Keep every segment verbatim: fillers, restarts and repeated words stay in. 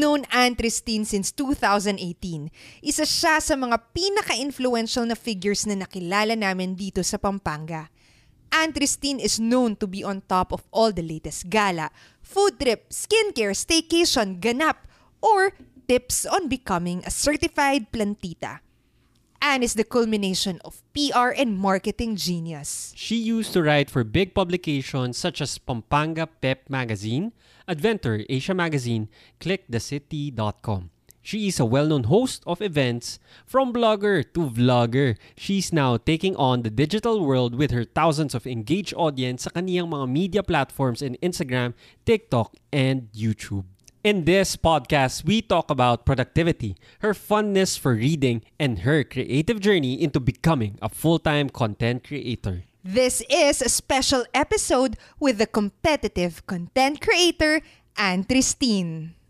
known Anne Tristine since two thousand eighteen. Isa siya sa mga pinaka-influential na figures na nakilala namin dito sa Pampanga. Anne Tristine is known to be on top of all the latest gala, food trip, skincare, staycation, ganap, or tips on becoming a certified plantita. Anne is the culmination of P R and marketing genius. She used to write for big publications such as Pampanga Pep Magazine, Adventure Asia Magazine, click the city dot com. She is a well-known host of events. From blogger to vlogger, she's now taking on the digital world with her thousands of engaged audience sa kaniyang mga media platforms in Instagram, TikTok, and YouTube. In this podcast, we talk about productivity, her fondness for reading, and her creative journey into becoming a full-time content creator. This is a special episode with the competitive content creator, Anne Tristine.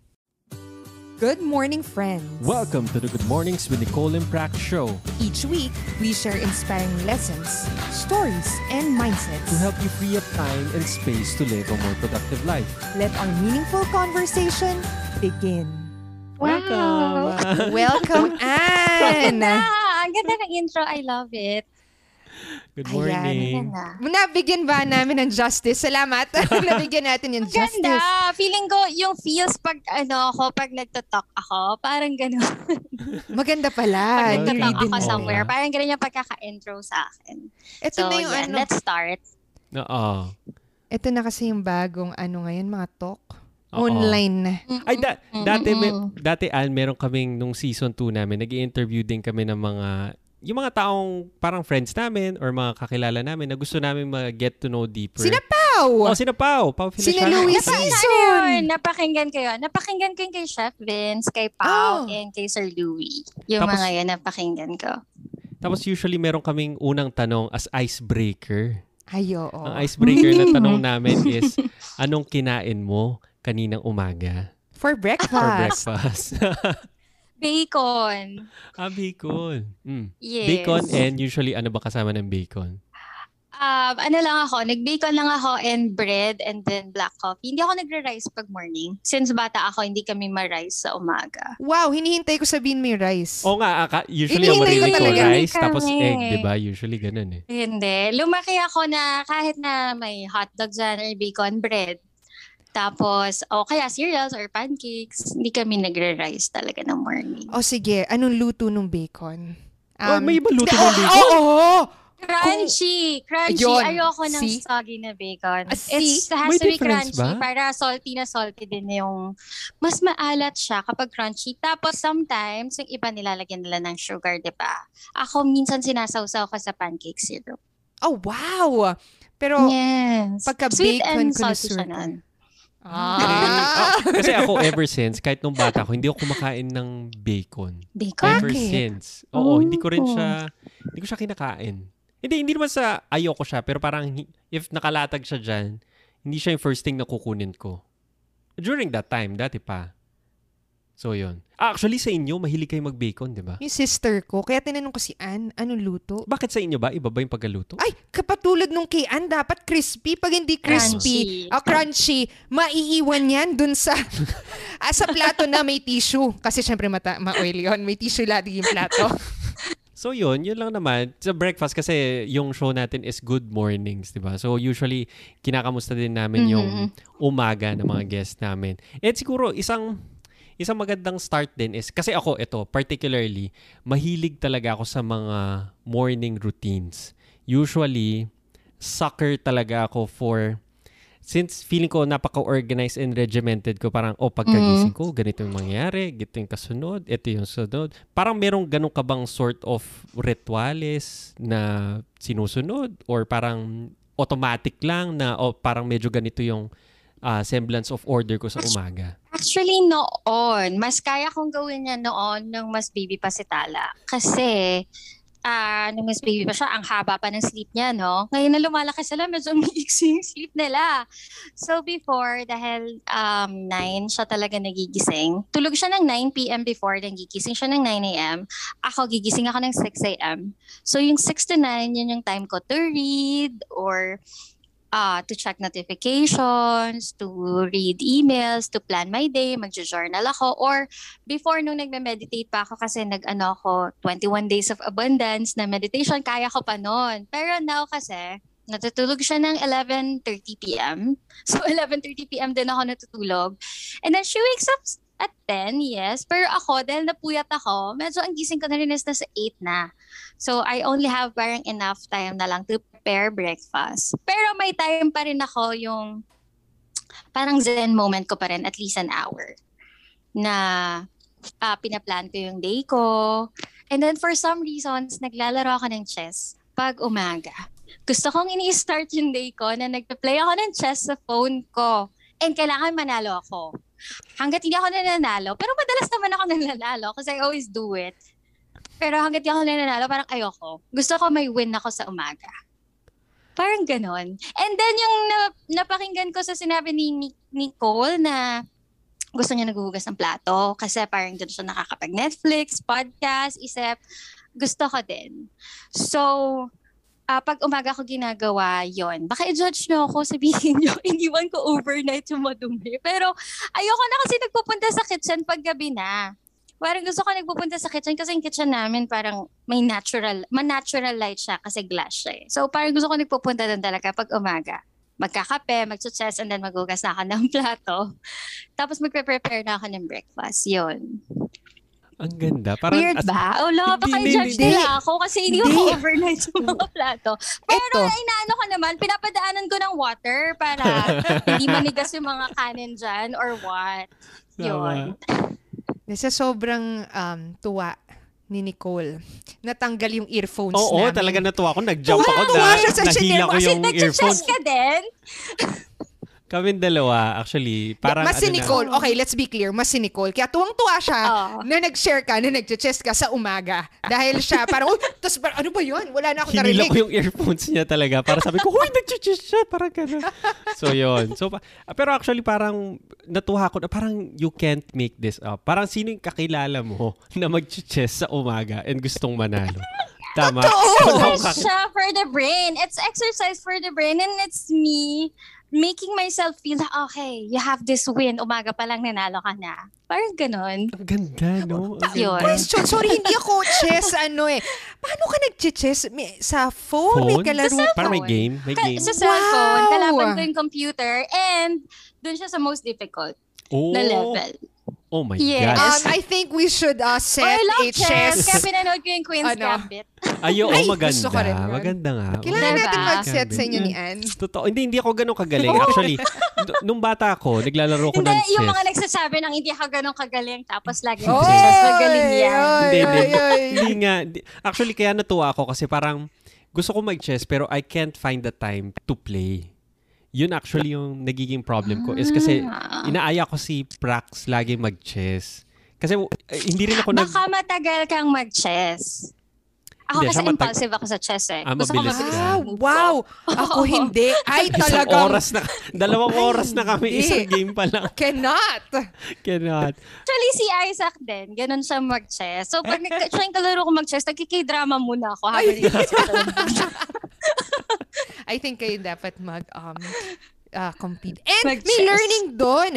Good morning, friends! Welcome to the Good Mornings with Nicole and Prac show. Each week, we share inspiring lessons, stories, and mindsets to help you free up time and space to live a more productive life. Let our meaningful conversation begin. Wow. Welcome! Welcome, Anne! Ang ganda ng intro. I love it. Good morning. Ayan. Nabigyan ba namin ng justice? Salamat. Nabigyan natin yung justice. Ganda. Feeling ko yung feels pag ano ako, pag nagto-talk ako, parang gano'n. Maganda pala. Pag nagto-talk ako somewhere, parang gano'n yung pagkaka-intro sa akin. Ito so, na yung yeah, ano. Let's start. Oo. Ito na kasi yung bagong ano ngayon, mga talk. Uh-oh. Online. Mm-mm. Ay, da- dati, may, dati, Anne, meron kaming nung season two namin, nag-i-interview din kami ng mga yung mga taong parang friends namin or mga kakilala namin na gusto namin mag-get to know deeper. Sina Pao! Oh, sina Pao. Pao sina Louis Season! Napakinggan kayo. Napakinggan ko yung kay Chef Vince, kay Pao, oh. and kay Sir Louis. Yung tapos, mga yun, napakinggan ko. Tapos usually meron kaming unang tanong as icebreaker. Ay, oo. Ang icebreaker na tanong namin is, anong kinain mo kaninang umaga? For breakfast. For breakfast. Bacon. Ah, bacon. Mm. Yes. Bacon and usually ano ba kasama ng bacon? Um, ano lang ako, nag-bacon lang ako and bread and then black coffee. Hindi ako nagre-rice pag morning. Since bata ako, hindi kami ma-rice sa umaga. Wow, hinihintay ko sabihin may rice. Oo nga, usually ang maririnig ko rice kami. Tapos egg, di ba? Usually ganun eh. Hindi. Lumaki ako na kahit na may hotdog dyan or bacon, bread. Tapos, o oh, kaya cereals or pancakes, hindi kami nagre-rice talaga ng morning. O oh, sige, anong luto ng bacon? Um, oh, may iba luto ng bacon? Oo! Oh, oh, oh. Crunchy! Crunchy! Ayun. Ayoko ng see? Soggy na bacon. It's, it has may to be crunchy ba? Para salty na salty din yung mas maalat siya kapag crunchy. Tapos sometimes, yung iba nilalagyan nila ng sugar, di ba? Ako minsan sinasawsaw ko sa pancake syrup. Oh, wow! Pero yes. Pagka sweet bacon ko na syrup. Ah. Oh, kasi ako ever since kahit nung bata ko hindi ako kumakain ng bacon. Bacon? Ever okay. since. Oo, oh. hindi ko rin siya hindi ko siya kinakain. Hindi hindi naman sa ayoko siya pero parang if nakalatag siya dyan, hindi siya yung first thing na kukunin ko. During that time, dati pa. So yun. Actually sa inyo mahilig kayo mag-bacon, di ba? Yung sister ko, kaya tinanong ko si Anne, anong luto? Bakit sa inyo ba? Iba ba yung pagluto? Ay, kapatulad nung kay Anne, dapat crispy. Pag hindi crispy, crunchy, oh, crunchy maiiwan yan dun sa ah, sa plato na may tissue. Kasi syempre mata- ma-oil yun, may tissue lagi yung plato. So yun, yun lang naman. Sa breakfast kasi yung show natin is Good Mornings, di ba? So usually, kinakamusta din namin mm-hmm. yung umaga ng mga guests namin. At siguro, isang... Isang magandang start din is, kasi ako ito, particularly, mahilig talaga ako sa mga morning routines. Usually, sucker talaga ako for, since feeling ko napaka-organized and regimented ko, parang, oh, pagkagising ko, ganito yung mangyari, ganito yung kasunod, ito yung sunod. Parang merong ganun ka bang sort of rituals na sinusunod or parang automatic lang na, oh, parang medyo ganito yung Uh, semblance of order ko sa umaga? Actually, noon. Mas kaya kong gawin niya noon nung mas baby pa si Tala. Kasi, uh, nung mas baby pa siya, ang haba pa ng sleep niya, no? Ngayon na lumalaki sila, medyo umiiksi yung sleep nila. So, before, dahil um, nine siya talaga nagigising. Tulog siya ng nine p.m. before, then gigising siya ng nine a.m. Ako, gigising ako ng six a.m. So, yung six to nine, yun yung time ko to read or uh, to check notifications, to read emails, to plan my day, mag-journal ako. Or before nung nagme-meditate pa ako kasi nag-ano ako, twenty-one days of abundance na meditation, kaya ko pa noon. Pero now kasi, natutulog siya ng eleven thirty p.m. So, eleven thirty p.m. din ako natutulog. And then she wakes up at ten, yes. Pero ako, dahil napuyat ako, medyo ang gising ko na rin is nasa eight na. So, I only have parang enough time na lang to prepare breakfast. Pero may time pa rin ako yung parang zen moment ko pa rin, at least an hour. Na uh, pinaplan ko yung day ko. And then for some reasons, naglalaro ako ng chess pag umaga. Gusto kong ini-start yung day ko na nagpa-play ako ng chess sa phone ko. And kailangan manalo ako. Hanggat hindi ako nananalo, pero madalas naman ako nananalo kasi I always do it. Pero hanggat hindi ako nananalo, parang ayoko. Gusto ko may win ako sa umaga. Parang ganon. And then yung napakinggan ko sa sinabi ni Nicole na gusto niya naghuhugas ng plato kasi parang doon siya nakakapag-Netflix, podcast, isip. Gusto ko din. So... Uh, pag umaga ko ginagawa yon. Baka i-judge nyo ako, sabihin nyo, iniwan ko overnight yung madumi. Pero ayoko na kasi nagpupunta sa kitchen pag gabi na. Parang gusto ko nagpupunta sa kitchen kasi yung kitchen namin parang may natural, ma-natural light siya kasi glass siya eh. So parang gusto ko nagpupunta doon talaga pag umaga. Magkakape, magsuchess, and then magugas na ako ng plato. Tapos magpe-prepare na ako ng breakfast. Yon. Ang ganda. Parang weird as- ba? O, laka, baka i-judge nila ako kasi hindi ako overnight sa mga plato. Pero inaano ko naman, pinapadaanan ko ng water para hindi manigas yung mga kanin dyan or what. Yun. Nasa sobrang um, tuwa ni Nicole, natanggal yung earphones oo, namin. Oo, talaga natuwa ako. Nag-jump wow, ako. Tuwa siya sa chinero. As in, nag-chess ka din? Kaming dalawa, actually. Parang mas si ano Nicole. Na. Okay, let's be clear. Mas si Nicole. Kaya tuwang-tuwa siya oh. na nag-share ka, na nag-chess ka sa umaga. Dahil siya parang, oh, tas, ano ba yun? Wala na akong narinig. Hinila ko yung earphones niya talaga. Para sabi ko, huy, nag-chess siya. Parang gano'n. So, yun. So, pero actually, parang natuwa ko na parang you can't make this up. Parang sino yung kakilala mo na mag-chess sa umaga and gustong manalo? Tama? Totoo! Exercise siya for the brain. It's exercise for the brain and it's me making myself feel, okay, you have this win. Umaga pa lang nanalo ka na. Parang ganon. Ang ganda, no? Yun. Question. Sorry, hindi ako chess. Ano eh. Paano ka nag-chess? Sa phone? phone? May kalaro? Sa parang may game. May game. Sa cellphone. Wow. Kalaban ko yung computer. And dun siya sa most difficult oh. na level. Oh my yes. God. Um, I think we should uh, set oh, I love a chess. chess. Kaya pinanood ko yung Queen's ano? Gambit. Ayo, oh, ay, maganda. Maganda nga. Kailangan diba? natin mag-set sa inyo ni Anne. Totoo. Hindi, hindi ako ganun kagaling. Actually, n- nung bata ako, naglalaro ko ng chess. Hindi, yung mga nagsasabi ng hindi ako ganun kagaling tapos lagi yung chess magaling yan. Hindi, hindi nga. Actually, kaya natuwa ako kasi parang gusto ko mag-chess pero I can't find the time to play. Yun actually yung nagiging problem ko is kasi inaaya ko si Prax lagi mag-chess. Kasi uh, hindi rin ako nag... Baka matagal kang mag-chess. Ako hindi, kasi matag- impulsive ako sa chess eh. Ah, gusto mabilis ko mag- wow! Ako hindi. Ay, talagang... Oras na, dalawang oras na kami isang game pa lang. Cannot! Cannot. Actually, si Isaac din. Ganun siya mag-chess. So, pag nag-trying kalaro ko mag-chess, nagkikidrama muna ako habang I think kayo dapat mag um uh, compete. And mag-chess. May learning doon.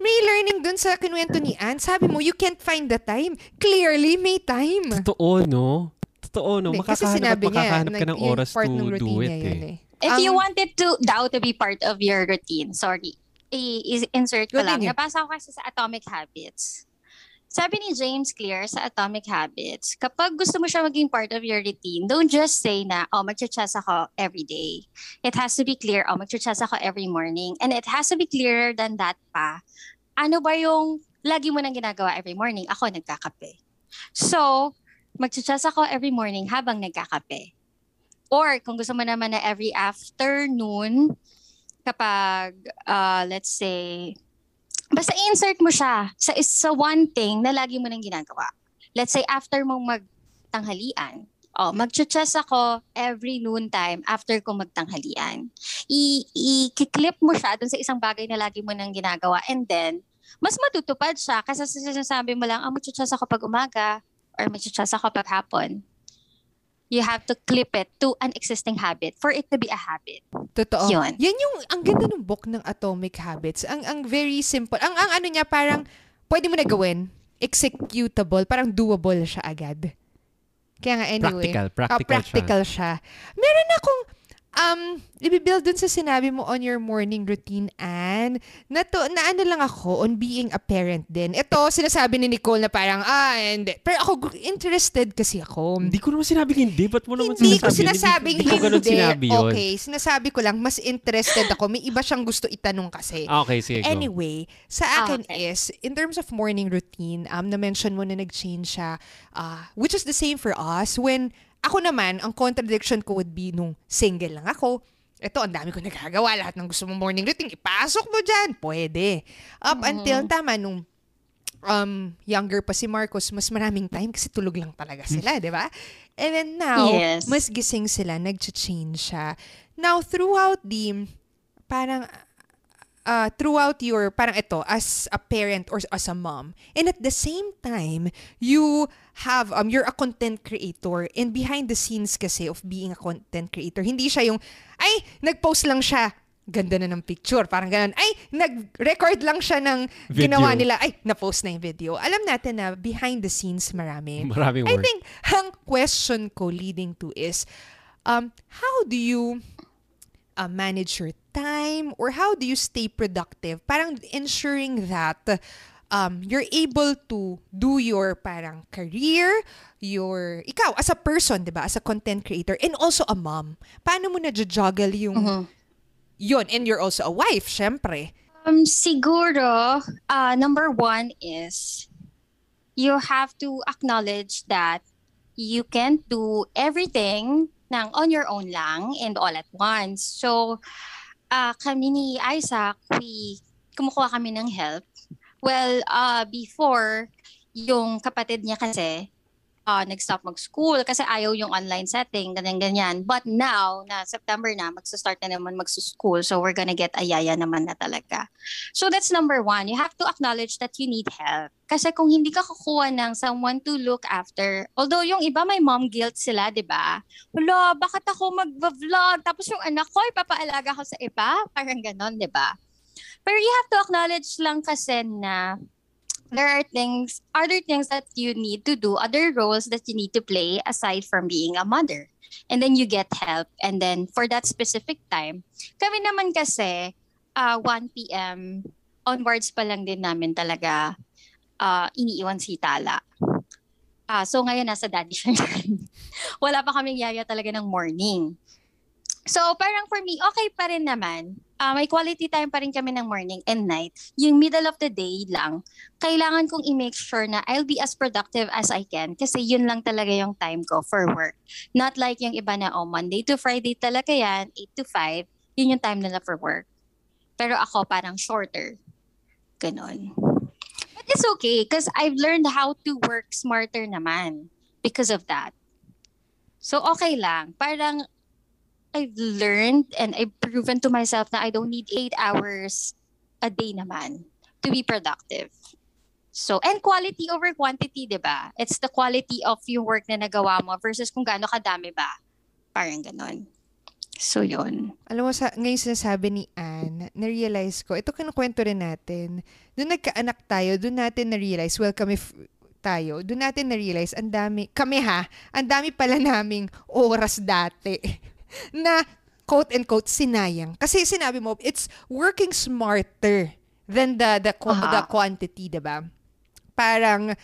May learning doon sa kinuwento ni Anne. Sabi mo, you can't find the time. Clearly, may time. Totoo, no? Totoo, no? Makakahanap at makakahanap niya, ka ng oras to do it. Yun, eh. If um, you wanted to daw to be part of your routine, sorry, i-insert ko lang. Napasa ko kasi sa Atomic Habits. Sabi ni James Clear sa Atomic Habits, kapag gusto mo siya maging part of your routine, don't just say na, oh, mag-chess ako every day. It has to be clear, oh, mag-chess ako every morning. And it has to be clearer than that pa. Ano ba yung lagi mo nang ginagawa every morning? Ako, nagkakape. So, mag-chess ako every morning habang nagkakape. Or kung gusto mo naman na every afternoon, kapag, uh, let's say, basta insert mo siya sa isa one thing na lagi mo nang ginagawa. Let's say after mong magtanghalian, oh, mag-chess ako every noon time after ko magtanghalian. I-i-clip mo siya dun sa isang bagay na lagi mo nang ginagawa and then mas matutupad siya kasi sinasabi mo lang, ah, mag-chess ako pag umaga or mag-chess ako pag hapon. you have to clip it to an existing habit for it to be a habit. Totoo. Yun. Yan yung, ang ganda ng book ng Atomic Habits. Ang ang very simple. Ang ang ano niya, parang pwede mo na gawin, executable, parang doable siya agad. Kaya nga anyway. Practical. Practical, oh, practical siya. siya. Meron akong, um, ibibuild dun sa sinabi mo on your morning routine, Anne, na, to, na ano lang ako on being a parent din. Ito, sinasabi ni Nicole na parang, ah, hindi. Pero ako, interested kasi ako. Hindi ko naman sinabing hindi. Ba't mo naman hindi sinasabi? Ko sinasabing hindi ko sinasabing hindi. Sinabi yun. Okay, sinasabi ko lang, mas interested ako. May iba siyang gusto itanong kasi. Okay, sige. Anyway, sa akin okay. is, in terms of morning routine, um, na-mention mo na nag-change siya, uh, which is the same for us. When, ako naman, ang contradiction ko would be nung single lang ako, eto, ang dami ko nagagawa. Lahat ng gusto mong morning routine, ipasok mo dyan. Pwede. Up mm-hmm. until, tama, nung um, younger pa si Marcos, mas maraming time kasi tulog lang talaga sila, di ba? And then now, yes. mas gising sila, nag-change siya. Now, throughout the, parang, uh, throughout your, parang eto, as a parent or as a mom, and at the same time, you have, um, you're a content creator, and behind the scenes kasi of being a content creator, hindi siya yung, ay, nag-post lang siya, ganda na ng picture, parang ganun, ay, nag-record lang siya ng video. Ginawa nila, ay, na-post na yung video. Alam natin na behind the scenes marami. Maraming work. I think, ang question ko leading to is, um, how do you uh, manage your time, or how do you stay productive? Parang ensuring that Um, you're able to do your parang career, your, ikaw, as a person, di ba? As a content creator, and also a mom. Paano mo na-juggle yung, uh-huh. yun, and you're also a wife, syempre. Um, siguro, uh, number one is, you have to acknowledge that you can't do everything ng on your own lang and all at once. So, uh, kami ni Isaac, we, kumukuha kami ng help. Well, uh, before, yung kapatid niya kasi, uh, nag-stop mag-school kasi ayaw yung online setting, ganyan-ganyan. But now, na September na, magsa-start na naman mag-school. So we're gonna get ayaya naman na talaga. So that's number one. You have to acknowledge that you need help. Kasi kung hindi ka kukuha ng someone to look after, although yung iba may mom guilt sila, di ba? Wala, bakit ako mag-vlog? Tapos yung anak ko, ipapaalaga ko sa iba? Parang ganon, di ba? But you have to acknowledge lang kasi na there are things, other things that you need to do, other roles that you need to play aside from being a mother. And then you get help. And then for that specific time, kami naman kasi uh, one p.m. onwards pa lang din namin talaga uh, iniiwan si Tala. Uh, so ngayon nasa daddy siya. Wala pa kaming yaya talaga ng morning. So parang for me, okay pa rin naman. Uh, may quality time pa rin kami ng morning and night. Yung middle of the day lang, kailangan kong i-make sure na I'll be as productive as I can kasi yun lang talaga yung time ko for work. Not like yung iba na, oh, Monday to Friday talaga yan, eight to five, yun yung time nila for work. Pero ako parang shorter. Ganon. But it's okay because I've learned how to work smarter naman because of that. So okay lang. Parang I've learned and I've proven to myself na I don't need eight hours a day naman to be productive. So, and quality over quantity, di ba? It's the quality of yung work na nagawa mo versus kung gaano kadami ba. Parang ganon. So, yun. Alam mo, sa, ngayon sinasabi ni Anne, na-realize ko, ito kinukwento rin natin. Doon nagkaanak tayo, doon natin na-realize, well, kami... F- tayo, doon natin na-realize, ang dami, kami ha, ang dami pala naming oras dati. Na quote and quote sinayang kasi sinabi mo it's working smarter than the the, uh-huh. the quantity, diba? Parang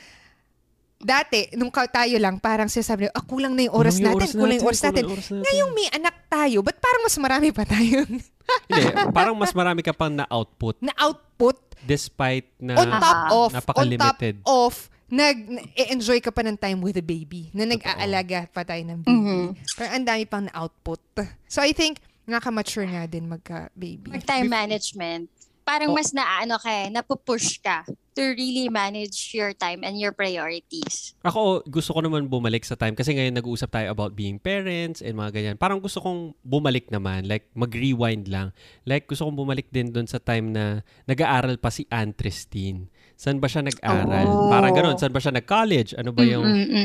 dati nung tayo lang parang sinasabi ah, kulang na yung oras natin, kulang yung oras natin. Ngayong may anak tayo, but parang mas marami pa tayo. Hindi, parang mas marami ka pang na-output. Na-output despite na on top of napaka-limited. On top of nag-enjoy ka pa ng time with the baby, na nag-aalaga pa tayo ng baby. Mm-hmm. Pero ang dami pang na-output. So I think, nakamature nga din magka-baby. Mag-time management. Parang oh. mas na-ano ka, napupush ka to really manage your time and your priorities. Ako, gusto ko naman bumalik sa time kasi ngayon nag-uusap tayo about being parents and mga ganyan. Parang gusto kong bumalik naman, like mag-rewind lang. Like gusto kong bumalik din dun sa time na nag-aaral pa si Anne Tristine. Saan ba siya nag-aral? Oh. Parang ganun. Saan ba siya nag-college? Ano ba yung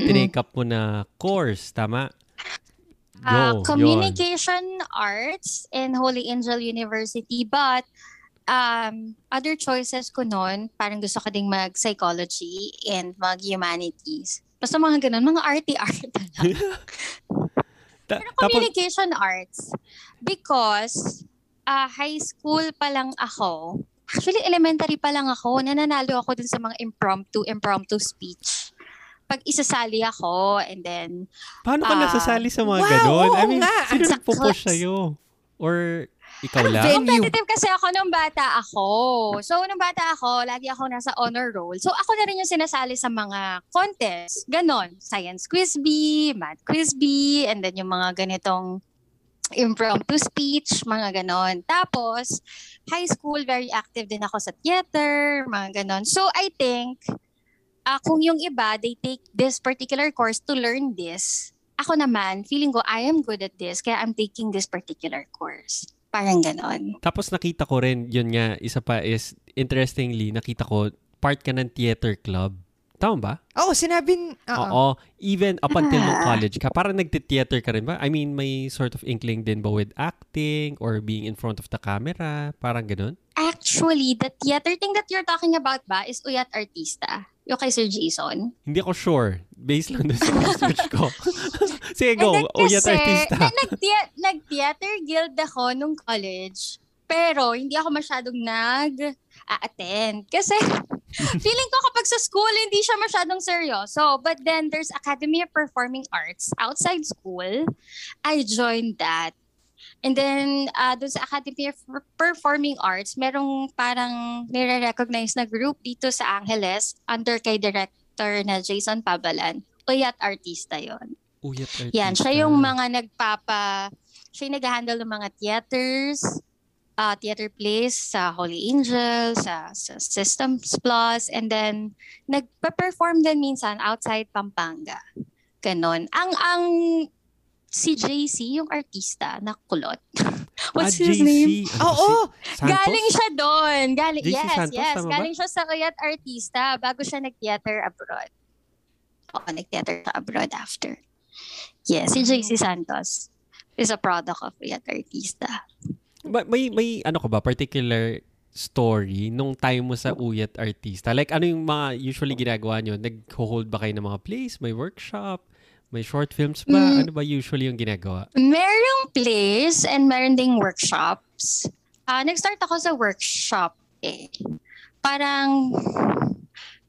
tinake up mo na course? Tama? Uh, Yo, communication yun. Arts in Holy Angel University, but um, other choices ko noon, parang gusto ko ding mag-psychology and mag-humanities. Basta mga ganun, mga arty-art na lang. Ta- Pero communication tapos... arts, because uh, high school pa lang ako, actually elementary pa lang ako, nananalo ako dun sa mga impromptu, impromptu speech. Pag isasali ako, and then... Paano ka uh, nasasali sa mga wow, ganon? I mean, nga. Sino nagpo-push sa'yo? Or ikaw ano, lang? Competitive kasi ako nung bata ako. So, nung bata ako, lagi ako nasa honor roll. So, ako na rin yung sinasali sa mga contest. Ganon. Science quiz bee, math quiz bee, and then yung mga ganitong impromptu speech, mga ganon. Tapos, high school, very active din ako sa theater, mga ganon. So, I think... Uh, kung yung iba, they take this particular course to learn this. Ako naman, feeling ko, I am good at this, kaya I'm taking this particular course. Parang ganon. Tapos nakita ko rin, yun nga, isa pa is, interestingly, nakita ko, part ka ng theater club. Tama ba? Oo, oh, sinabing... Uh-oh. Oo. Even up until ah. nung college ka, parang nagte-theater ka rin ba? I mean, may sort of inkling din ba with acting or being in front of the camera? Parang ganon? Actually, the theater thing that you're talking about ba is Uyat Artista. Yung kay Sir Jason? Hindi ako sure. Based lang doon sa research ko. Sige, go. Uyat Artista. Nag-theater guild ako nung college. Pero hindi ako masyadong nag-attend. Kasi feeling ko kapag sa school, hindi siya masyadong seryoso. But then there's Academy of Performing Arts outside school. I joined that. And then, uh, doon sa Academy of Performing Arts, merong parang nire-recognize na group dito sa Angeles under kay director na Jason Pabalan. Uyat Artista yon. Uyat Artista. Yan, siya yung mga nagpapa... Siya yung nag-handle ng mga theaters, uh, theater plays sa Holy Angel, sa, sa Systems Plus, and then nagpa-perform din minsan outside Pampanga. Ganon. Ang... ang si J C, yung artista na kulot. What's ah, his J C name? Oo, oh, si galing siya doon. Galing, yes, Santos, yes. Galing siya sa Uyat Artista bago siya nag-theater abroad. Oo, nag-theater abroad after. Yes, si J C Santos is a product of Uyat Artista. But may, may ano ka ba, particular story nung time mo sa Uyat Artista? Like, ano yung mga usually ginagawa nyo? Nag-hold ba kayo ng mga plays? May workshop? May short films ba? Mm, ano ba usually yung ginagawa? Merong plays and meron ding workshops. Uh, nag-start ako sa workshop eh. Parang,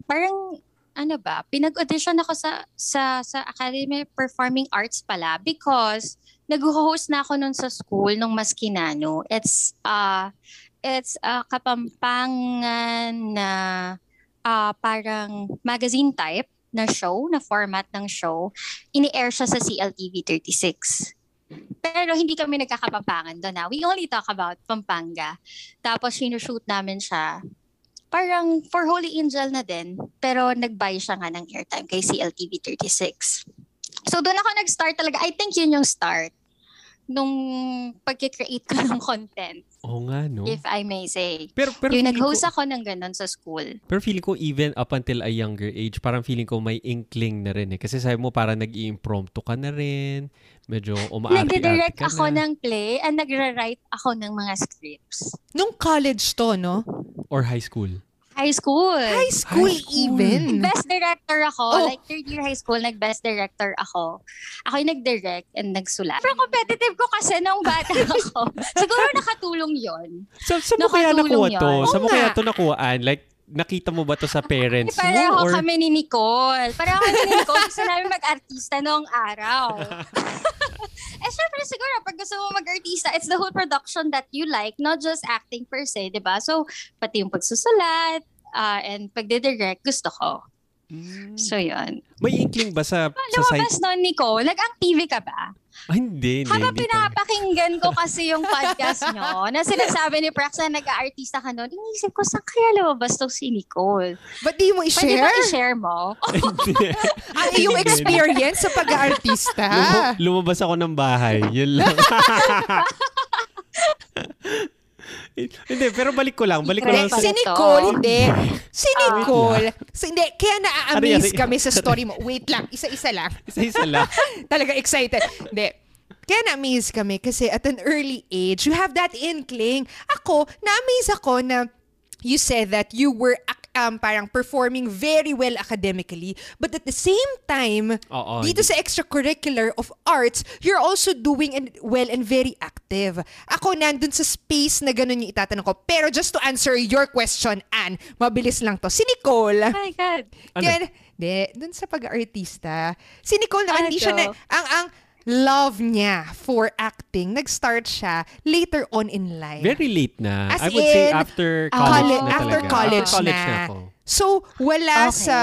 parang, ano ba? Pinag-audition ako sa, sa, sa Academy of Performing Arts pala because nag-host na ako nun sa school nung Maskinano. It's, uh, it's uh, Kapampangan na uh, parang magazine type na show, na format ng show, ini-air siya sa C L T V thirty-six. Pero hindi kami nagkakapampangan doon. Ha? We only talk about Pampanga. Tapos sinushoot namin siya. Parang for Holy Angel na din, pero nag-buy siya nga ng airtime kay C L T V thirty-six. So doon ako nag-start talaga. I think yun yung start nung pagkikreate ko ng content. Oo nga, no? If I may say. Pero, pero yung nag-host ko, ako ng ganun sa school. Pero feeling ko even up until a younger age, parang feeling ko may inkling na rin eh. Kasi sabi mo parang nag-i-impromptu ka na rin. Medyo umaarte-arte ka na. Nag-direct ako ng play and nagre-write ako ng mga scripts. Nung college to, no? Or high school? High school. High school, high school even. Best director ako. Oh. Like third year high school, nag-best director ako. Ako yung nag-direct and nagsulat. Pero competitive ko kasi nung bata ako. Siguro nakatulong yon. So, saan mo kaya nakuha yun? to? Saan mo kaya to nakuhaan? Like, nakita mo ba to sa parents mo? Pareho or... kami ni Nicole. Pareho kami ni Nicole. Gusto namin mag-artista noong araw. Eh, syempre, siguro, pag gusto mo mag-artista, it's the whole production that you like, not just acting per se, di ba? So, pati yung pagsusulat uh, and pagdidirect, gusto ko. Mm. So, yun. May inkling ba sa... Lumabas sa side... noon, Nico. Nag-ang T V ka ba? Ah, hindi, hindi. Habang pinapakinggan ko kasi yung podcast nyo, na sinasabi ni Prax na nag-aartista ka noon, inisip ko, saan kaya lumabas to si Nicole? Ba't di mo i-share? Pwede ba i-share mo? Ang iyong experience sa pag-aartista. Lum- lumabas ako ng bahay. Yun lang. Hindi, pero balik ko lang. Balik ko lang sa... Si Nicole, hindi. Si Nicole. So, hindi, kaya na-amaze kami sa story mo. Wait lang, isa-isa lang. Isa-isa lang. Talaga excited. Hindi. Kaya na-amaze kami kasi at an early age, you have that inkling. Ako, na-amaze ako na you said that you were um, parang performing very well academically, but at the same time, oh, oh, dito hindi. Sa extracurricular of arts, you're also doing and well and very active. Ako, nandun sa space na ganun yung itatanong ko. Pero just to answer your question, Anne, mabilis lang to. Si Nicole. Oh my God. Kaya, de, dun sa pag-artista, si Nicole naman, ano hindi siya na, ang, ang, love niya for acting. Nag-start siya later on in life. Very late na. As I would in, say after college uh, na after talaga. College after college na. na ako. So, wala okay. sa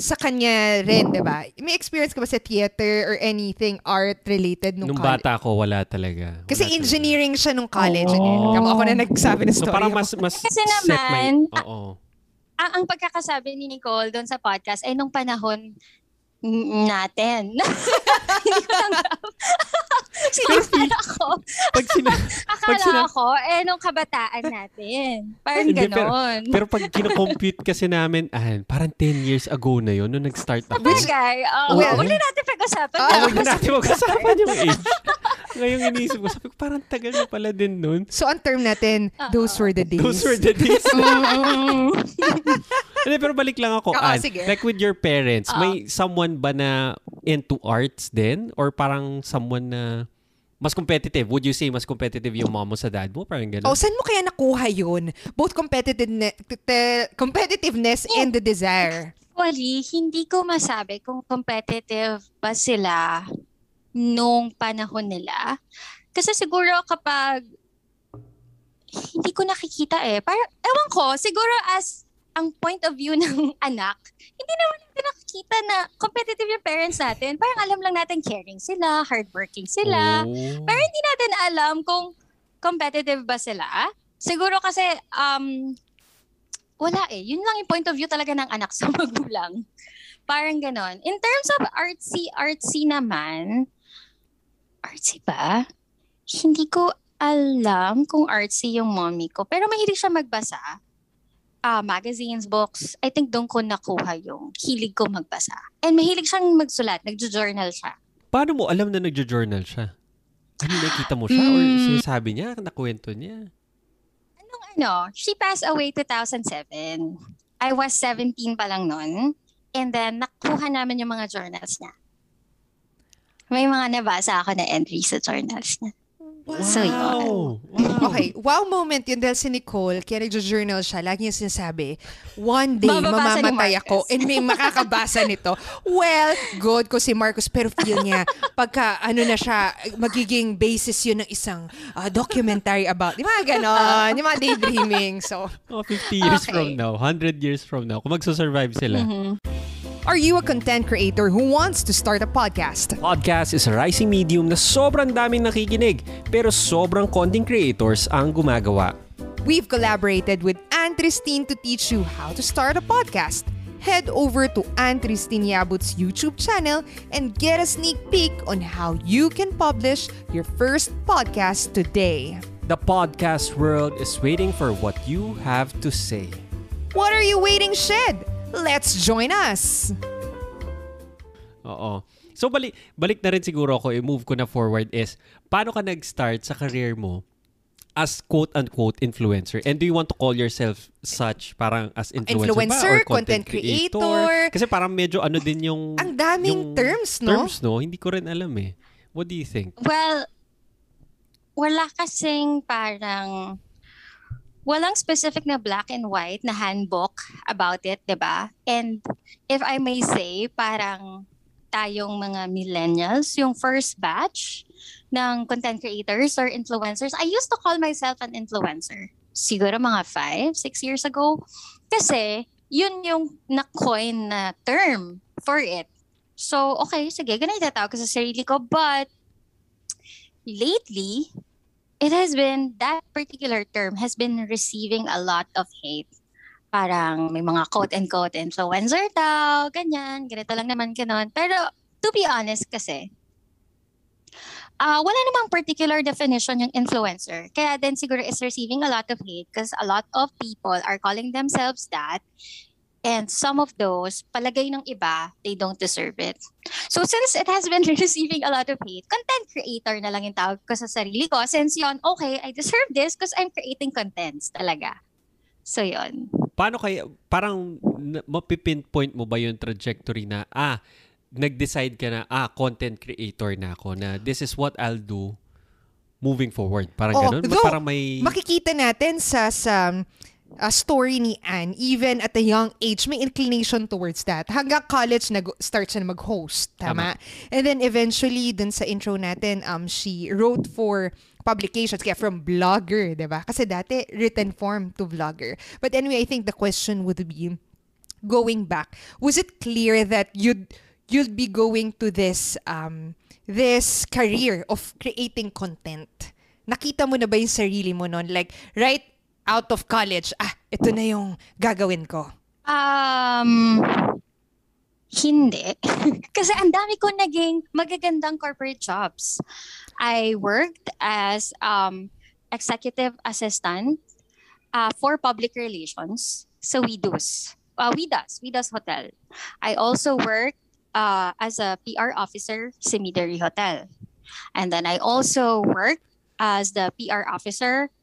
sa kanya rin, di ba? May experience ka ba sa theater or anything art-related nung, nung college? Nung bata ko, wala talaga. Wala kasi talaga. Engineering siya nung college. Oh. Kamo ako na nagsabi ng story. So, parang mas, mas kasi naman, my, oh, oh. Ang, ang pagkakasabi ni Nicole doon sa podcast ay nung panahon natin. Hindi ko tanggap. Sinakala ko. Pag sina- Akala pag sina- ko, eh, nung kabataan natin. Parang hindi, ganon. Pero, pero pag kinocompute kasi namin, ah, parang ten years ago na yun, nung nag-start ako. Sabagay. Oh, well, uli natin pag-usapan. Oh, uli natin pag-usapan yung age. Ngayon iniisip ko, sabi ko, parang tagal na pala din nun. So, ang term natin, uh-oh. Those were the days. Those were the days. Pero balik lang ako, Anne. Like with your parents, uh-oh. May someone ba na into arts din? Or parang someone na mas competitive? Would you say mas competitive yung mom mo sa dad mo? Parang gano'n. Oh, saan mo kaya nakuha yun? Both competitiveness, competitiveness and the desire. Actually, hindi ko masabi kung competitive ba sila nung panahon nila. Kasi siguro kapag hindi ko nakikita eh. Parang, ewan ko, siguro as ang point of view ng anak, hindi naman natin nakikita na competitive yung parents natin. Parang alam lang natin caring sila, hardworking sila. Oh. Pero hindi natin alam kung competitive ba sila. Siguro kasi, um, wala eh. Yun lang yung point of view talaga ng anak sa magulang. Parang ganon. In terms of artsy, artsy naman, artsy ba? Hindi ko alam kung artsy yung mommy ko. Pero mahilig siya magbasa. Uh, magazines, books, I think doon ko nakuha yung hilig ko magbasa. And mahilig siyang magsulat. Nagjo-journal siya. Paano mo alam na nagjo-journal siya? Ano, nakita mo siya? Mm. Or sinasabi niya? Nakwento niya? Anong ano? She passed away two thousand seven. I was seventeen pa lang noon. And then, nakuha namin yung mga journals niya. May mga nabasa ako na entries sa journals niya. Wow. So, wow. Okay. Wow moment yun dahil si Nicole, kaya nagjo-journal siya, lagi niya sinasabi, one day, Mababasa mamamatay ako and may makakabasa nito. Well, God ko si Marcus, pero feel niya, pagka ano na siya, magiging basis yun ng isang uh, documentary about, di ba ganon, di ba daydreaming, so. Oh, fifty years okay. from now, one hundred years from now, kung magsusurvive sila. Mm-hmm. Are you a content creator who wants to start a podcast? Podcast is a rising medium na sobrang daming nakikinig pero sobrang konting creators ang gumagawa. We've collaborated with Anne Tristine to teach you how to start a podcast. Head over to Anne Tristine Yabut's YouTube channel and get a sneak peek on how you can publish your first podcast today. The podcast world is waiting for what you have to say. What are you waiting, Shed? Let's join us! Oo. So, balik, balik na rin siguro ako, i-move ko na forward is, paano ka nag-start sa career mo as quote-unquote influencer? And do you want to call yourself such parang as influencer, influencer ba? Or content, content creator? creator? Kasi parang medyo ano din yung... Ang daming yung terms, no? Terms, no? Hindi ko rin alam eh. What do you think? Well, wala kasing parang... Walang specific na black and white na handbook about it, di ba? And if I may say, parang tayong mga millennials, yung first batch ng content creators or influencers, I used to call myself an influencer. Siguro mga five, six years ago. Kasi yun yung na-coin na term for it. So, okay, sige, ganun itatawag ko sa sarili ko. But lately, it has been, that particular term has been receiving a lot of hate. Parang may mga quote-unquote influencer daw, ganyan, ganito lang naman, ganon. Pero to be honest kasi, uh, wala namang particular definition yung influencer. Kaya din siguro is receiving a lot of hate because a lot of people are calling themselves that. And some of those, palagay ng iba, they don't deserve it. So since it has been receiving a lot of hate, content creator na lang yung tawag ko sa sarili ko. Since yon, okay, I deserve this because I'm creating contents talaga. So yon. Paano kayo, parang mapipinpoint mo ba yung trajectory na, ah, nag-decide ka na, ah, content creator na ako, na this is what I'll do moving forward. Parang oh, ganun. Though, parang may... Makikita natin sa... sa a story ni Anne, even at a young age, may inclination towards that. Hanggang college, nag-start siya na mag-host. Tama? Tama. And then eventually, dun sa intro natin, um, she wrote for publications. Kaya from blogger, diba? Kasi dati, written form to vlogger. But anyway, I think the question would be, going back, was it clear that you'd, you'd be going to this, um, this career of creating content? Nakita mo na ba yung sarili mo nun? Like, right out of college, ah, ito na yung gagawin ko? Um, hindi. Kasi ang dami ko naging magagandang corporate jobs. I worked as um, executive assistant uh, for public relations sa WIDUS. Uh, WIDUS, WIDUS Hotel. I also worked uh, as a P R officer sa Midori Hotel. And then I also worked as the P R officer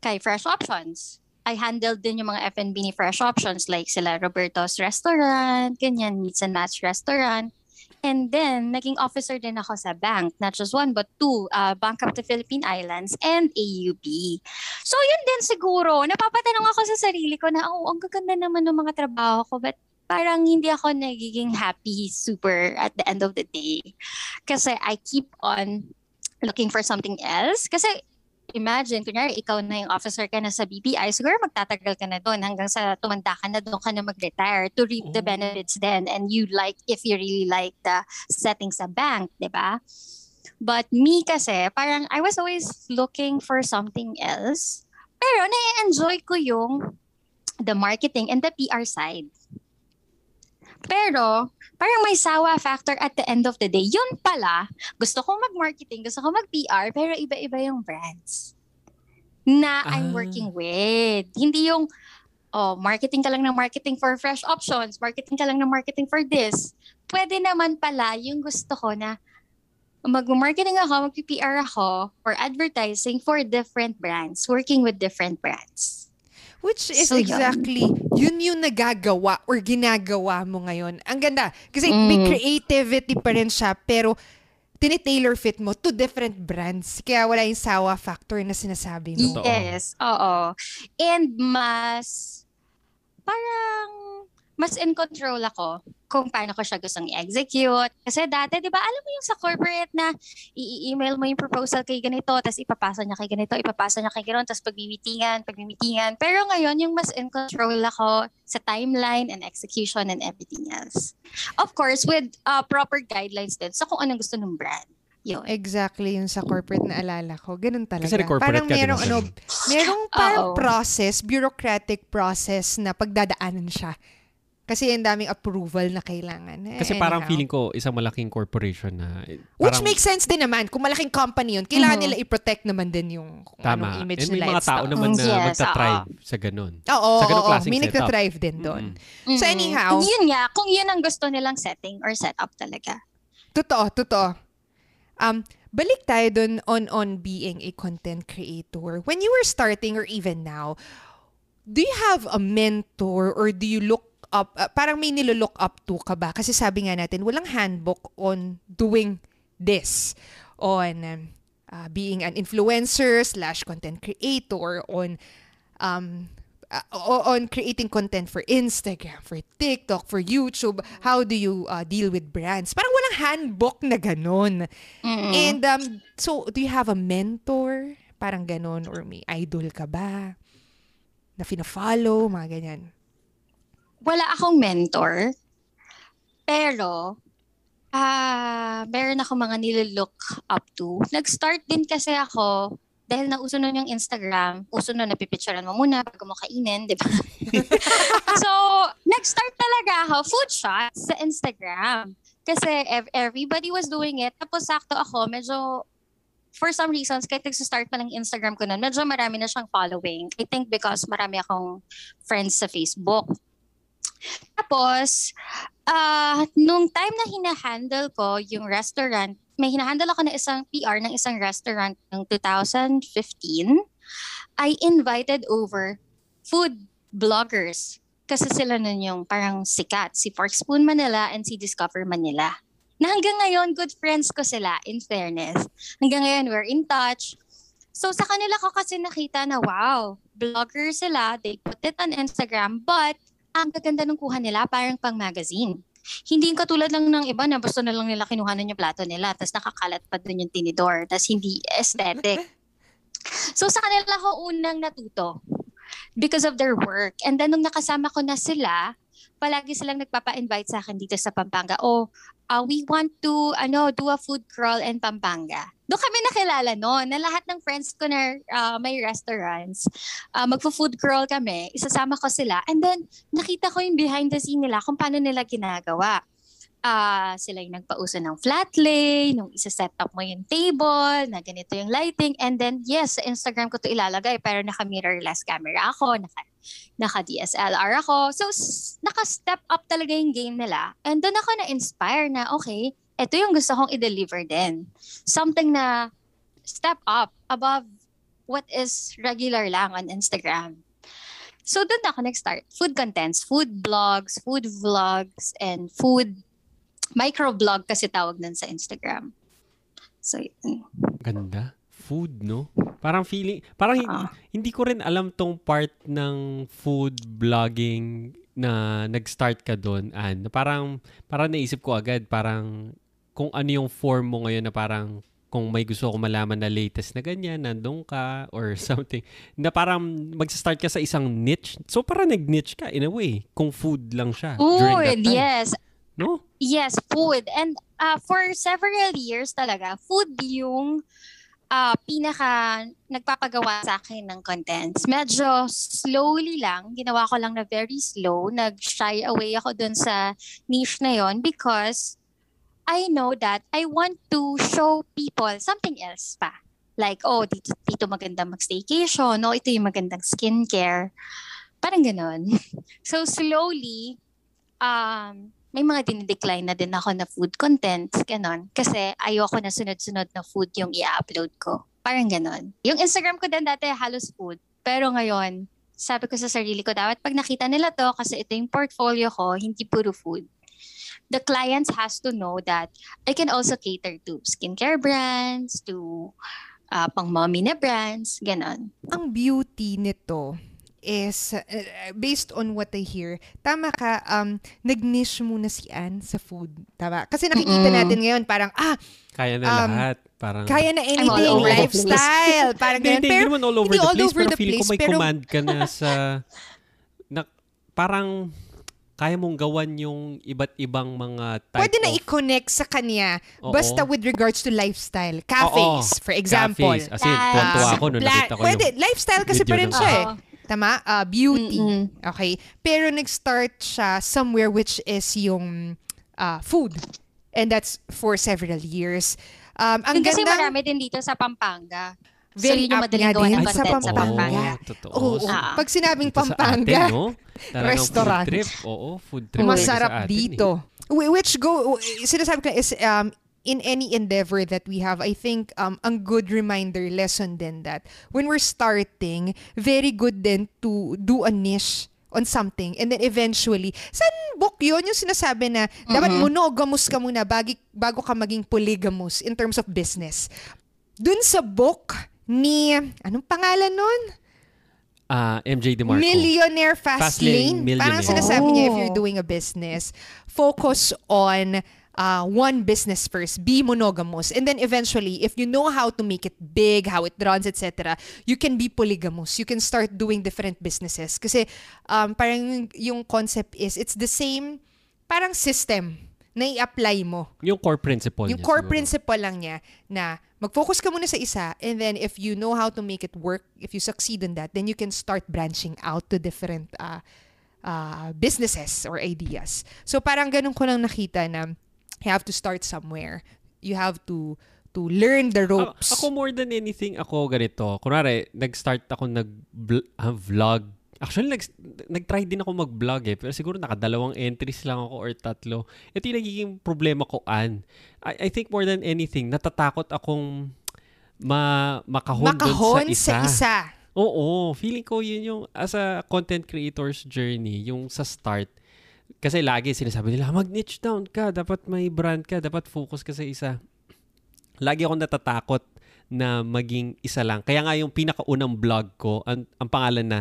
kay Fresh Options. I handled din yung mga F and B ni Fresh Options, like sila Roberto's Restaurant, ganyan, Meets and Match Restaurant. And then, naging officer din ako sa bank, not just one, but two, uh, Bank of the Philippine Islands and A U B. So, yun din siguro, napapatanong ako sa sarili ko na, oh, ang gaganda naman ng mga trabaho ko, but parang hindi ako nagiging happy super at the end of the day. Kasi I keep on looking for something else. Kasi, imagine, kunyari, ikaw na yung officer ka na sa B P I, siguro magtatagal ka na doon hanggang sa tumanda ka na doon ka na mag-retire to reap the benefits then. And you like, if you really like the settings sa bank, di ba? But me kasi, parang I was always looking for something else. Pero na-enjoy ko yung the marketing and the P R side. Pero, parang may sawa factor at the end of the day. Yun pala, gusto ko mag-marketing, gusto ko mag-P R, pero iba-iba yung brands na ah. I'm working with. Hindi yung, oh, marketing ka lang ng marketing for Fresh Options, marketing ka lang ng marketing for this. Pwede naman pala yung gusto ko na mag-marketing ako, mag-P R ako, or advertising for different brands, working with different brands. Which is so exactly, yun. yun yung nagagawa or ginagawa mo ngayon. Ang ganda. Kasi mm. may creativity pa rin siya, pero tinitailor fit mo to different brands. Kaya wala yung sawa factor na sinasabi mo. Yes, oo. And mas, parang, mas in control ako kung paano ko siya gustong i-execute. Kasi dati, di ba, alam mo yung sa corporate na i-email mo yung proposal kay ganito, tapos ipapasa niya kay ganito, ipapasa niya kay ganito, tapos pag-meetingan, pag-meetingan. Pero ngayon, yung mas in control ako sa timeline and execution and everything else. Of course, with uh, proper guidelines din sa so kung anong gusto ng brand. Yun. Exactly yun sa corporate na alala ko. Ganun talaga. Kasi parang merong ano, merong parang process, bureaucratic process na pagdadaanan siya. Kasi ang daming approval na kailangan. Kasi anyhow, parang feeling ko, isang malaking corporation na... Which parang, makes sense din naman. Kung malaking company yun, kailangan mm-hmm. nila i-protect naman din yung kung tama. Anong image and nila. May mga tao naman na yes, magta-thrive uh-oh. sa ganun. Oo, sa ganun oo, klaseng may nagta-thrive din doon. Mm-hmm. So anyhow... Mm-hmm. Yun nga, kung yun ang gusto nilang setting or setup talaga. Totoo, totoo. Um, balik tayo dun on, on being a content creator. When you were starting or even now, do you have a mentor or do you look up, uh, parang may nilolook up to ka ba? Kasi sabi nga natin, walang handbook on doing this. On um, uh, being an influencer slash content creator. On, um, uh, on creating content for Instagram, for TikTok, for YouTube. How do you uh, deal with brands? Parang walang handbook na ganun. Mm-hmm. And um, so, do you have a mentor? Parang ganun. Or may idol ka ba? Na fina-follow, mga ganyan. Wala akong mentor, pero uh, meron ako mga nililook up to. Nag-start din kasi ako dahil nauso nun yung Instagram, uso nun, napipicturean mo muna bago mo kainin, di ba? So, nag-start talaga ako, food shots sa Instagram. Kasi ev- everybody was doing it. Tapos sakto ako, medyo... For some reasons, kahit nagsistart pa lang Instagram ko nun, medyo marami na siyang following. I think because marami akong friends sa Facebook. Tapos, uh, nung time na hinahandle ko yung restaurant, may hinahandle ako na isang P R ng isang restaurant ng twenty fifteen. I invited over food bloggers kasi sila nun yung parang sikat, si Forkspoon Manila and si Discover Manila. Na hanggang ngayon, good friends ko sila, in fairness. Hanggang ngayon, we're in touch. So sa kanila ko kasi nakita na, wow, blogger sila, they put it on Instagram, but ang gaganda ng kuha nila, parang pang magazine. Hindi yung katulad lang ng iba na basta na lang nila kinuha nun yung plato nila, tapos nakakalat pa dun yung tinidor, tapos hindi aesthetic. So sa kanila ko unang natuto because of their work. And then nung nakasama ko na sila, palagi silang nagpapa-invite sa akin dito sa Pampanga. Oh, uh, we want to ano do a food crawl in Pampanga. Doon kami nakilala noon na lahat ng friends ko na uh, may restaurants. Uh, magfo-food crawl kami, isasama ko sila. And then nakita ko yung behind the scene nila kung paano nila ginagawa. Uh, sila yung nagpauso ng flat lay, nung isa-set up mo yung table, na ganito yung lighting. And then, yes, sa Instagram ko to ilalagay, pero naka-mirrorless camera ako, naka, naka-D S L R ako. So, naka-step up talaga yung game nila. And doon ako na-inspire na, okay, ito yung gusto kong i-deliver din. Something na step up above what is regular lang on Instagram. So, doon ako nag-start. Food contents, food blogs, food vlogs, and food microblog kasi tawag nun sa Instagram. So, yun. Ganda. Food, no? Parang feeling, parang uh-huh. hindi, hindi ko rin alam tong part ng food vlogging na nag-start ka doon, Anne. Parang, parang naisip ko agad, parang kung ano yung form mo ngayon na parang kung may gusto ko malaman na latest na ganyan, nandun ka or something, na parang mag-start ka sa isang niche. So, parang nag-niche ka in a way, kung food lang siya. Ooh, during that time. Yes. No? Yes, food. And uh, for several years talaga, food yung uh, pinaka nagpapagawa sa akin ng contents. Medyo slowly lang, ginawa ko lang na very slow. Nag-shy away ako dun sa niche na yon because I know that I want to show people something else pa. Like, oh, dito, dito maganda mag-staycation. No, ito yung magandang skincare. Parang ganun. So slowly, um... may mga dinidecline na din ako na food contents, ganon. Kasi ayoko na sunod-sunod na food yung i-upload ko. Parang ganon. Yung Instagram ko din dati halos food. Pero ngayon, sabi ko sa sarili ko, dapat pag nakita nila to, kasi ito yung portfolio ko, hindi puro food. The clients has to know that I can also cater to skincare brands, to uh, pang-mommy na brands, ganon. Ang beauty nito is, uh, based on what I hear, tama ka, um, nag-niche muna si Anne sa food. Tama? Kasi nakikita mm-mm. natin ngayon, parang, ah, kaya na um, lahat. Parang, kaya na anything, lifestyle. Parang ganyan. Hindi naman all over the place, over pero the feeling place, ko may pero command ka na sa, na, parang, kaya mong gawan yung iba't ibang mga type pwede na of i-connect sa kanya. Oo. Basta with regards to lifestyle. Cafes, oo, for example. Cafes. As in, tuwa-tuwa ako nung nakita ko pwede, yung lifestyle kasi pa rin siya eh. Tama? Uh, beauty. Mm-mm. Okay. Pero nag-start siya somewhere which is yung uh, food. And that's for several years. Um, ang kasi ganda, marami din dito sa Pampanga. Very so, up nga din sa Pampanga. Oo, oh, oh, oh. Pag sinabing Pampanga, atin, no? Restaurant. Food trip. Oo, food trip. Masarap dito. Eh. Which go, sinasabi ko is, um, in any endeavor that we have, I think um, ang good reminder lesson din that when we're starting, very good din to do a niche on something and then eventually, sunbook yun yung sinasabi na mm-hmm. dapat monogamous ka muna bagi, bago ka maging polygamous in terms of business. Dun sa book ni, anong pangalan nun? Uh, M J DeMarco. Millionaire Fastlane. Fastlane. Parang sinasabi oh. niya if you're doing a business, focus on Uh, one business first, be monogamous, and then eventually, if you know how to make it big, how it runs, et cetera, you can be polygamous. You can start doing different businesses. Kasi um, parang yung concept is, it's the same parang system na i-apply mo. Yung core principle. Yung core principle lang niya na mag-focus ka muna sa isa, and then if you know how to make it work, if you succeed in that, then you can start branching out to different uh, uh, businesses or ideas. So parang ganun ko lang nakita na you have to start somewhere. You have to to learn the ropes. A- ako more than anything, ako ganito. Kunwari, nag-start ako nag-vlog Actually, nag, nag-try din ako mag-vlog eh. Pero siguro nakadalawang entries lang ako or tatlo. Ito yung nagiging problema ko, Anne. I, I think more than anything, natatakot akong ma- makahon, makahon doon sa isa. Makahon sa isa. Oo. Feeling ko yun yung as a content creator's journey, yung sa start. Kasi lagi sinasabi nila, mag-niche down ka. Dapat may brand ka. Dapat focus ka sa isa. Lagi akong natatakot na maging isa lang. Kaya nga yung pinakaunang vlog ko, ang, ang pangalan na,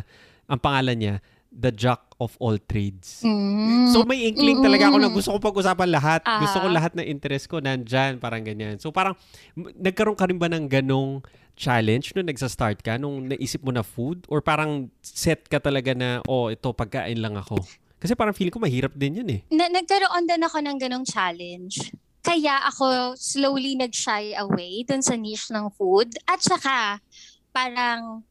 ang pangalan niya, The Jack of All Trades. Mm. So may inkling talaga ako na gusto ko pag-usapan lahat. Uh-huh. Gusto ko lahat na interest ko nandyan, parang ganyan. So parang nagkaroon ka rin ba ng ganong challenge nung nagsa-start ka? Nung naisip mo na food? Or parang set ka talaga na, oh, ito, pagkain lang ako? Kasi parang feeling ko mahirap din yun eh. Na- nagkaroon din ako ng ganong challenge. Kaya ako slowly nag-shy away dun sa niche ng food. At saka, parang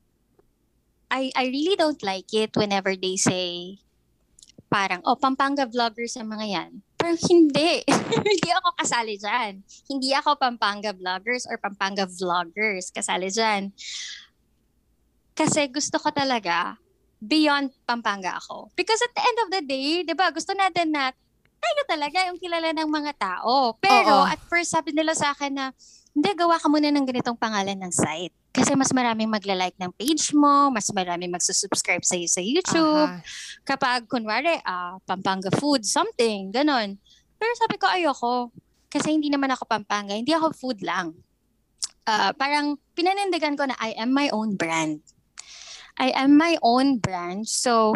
I I really don't like it whenever they say parang, oh, Pampanga vloggers ang mga yan. Pero hindi. Hindi ako kasali dyan. Hindi ako Pampanga vloggers or Pampanga vloggers kasali dyan. Kasi gusto ko talaga beyond Pampanga ako. Because at the end of the day, di ba, gusto natin na tayo talaga yung kilala ng mga tao. Pero oo. At first sabi nila sa akin na, hindi, gawa ka muna ng ganitong pangalan ng site. Kasi mas maraming magla-like ng page mo, mas maraming magsusubscribe sa'yo sa YouTube. Uh-huh. Kapag, kunwari, uh, Pampanga food, something, ganon. Pero sabi ko, ayoko. Kasi hindi naman ako Pampanga, hindi ako food lang. Uh, parang pinanindigan ko na I am my own brand. I am my own brand. So,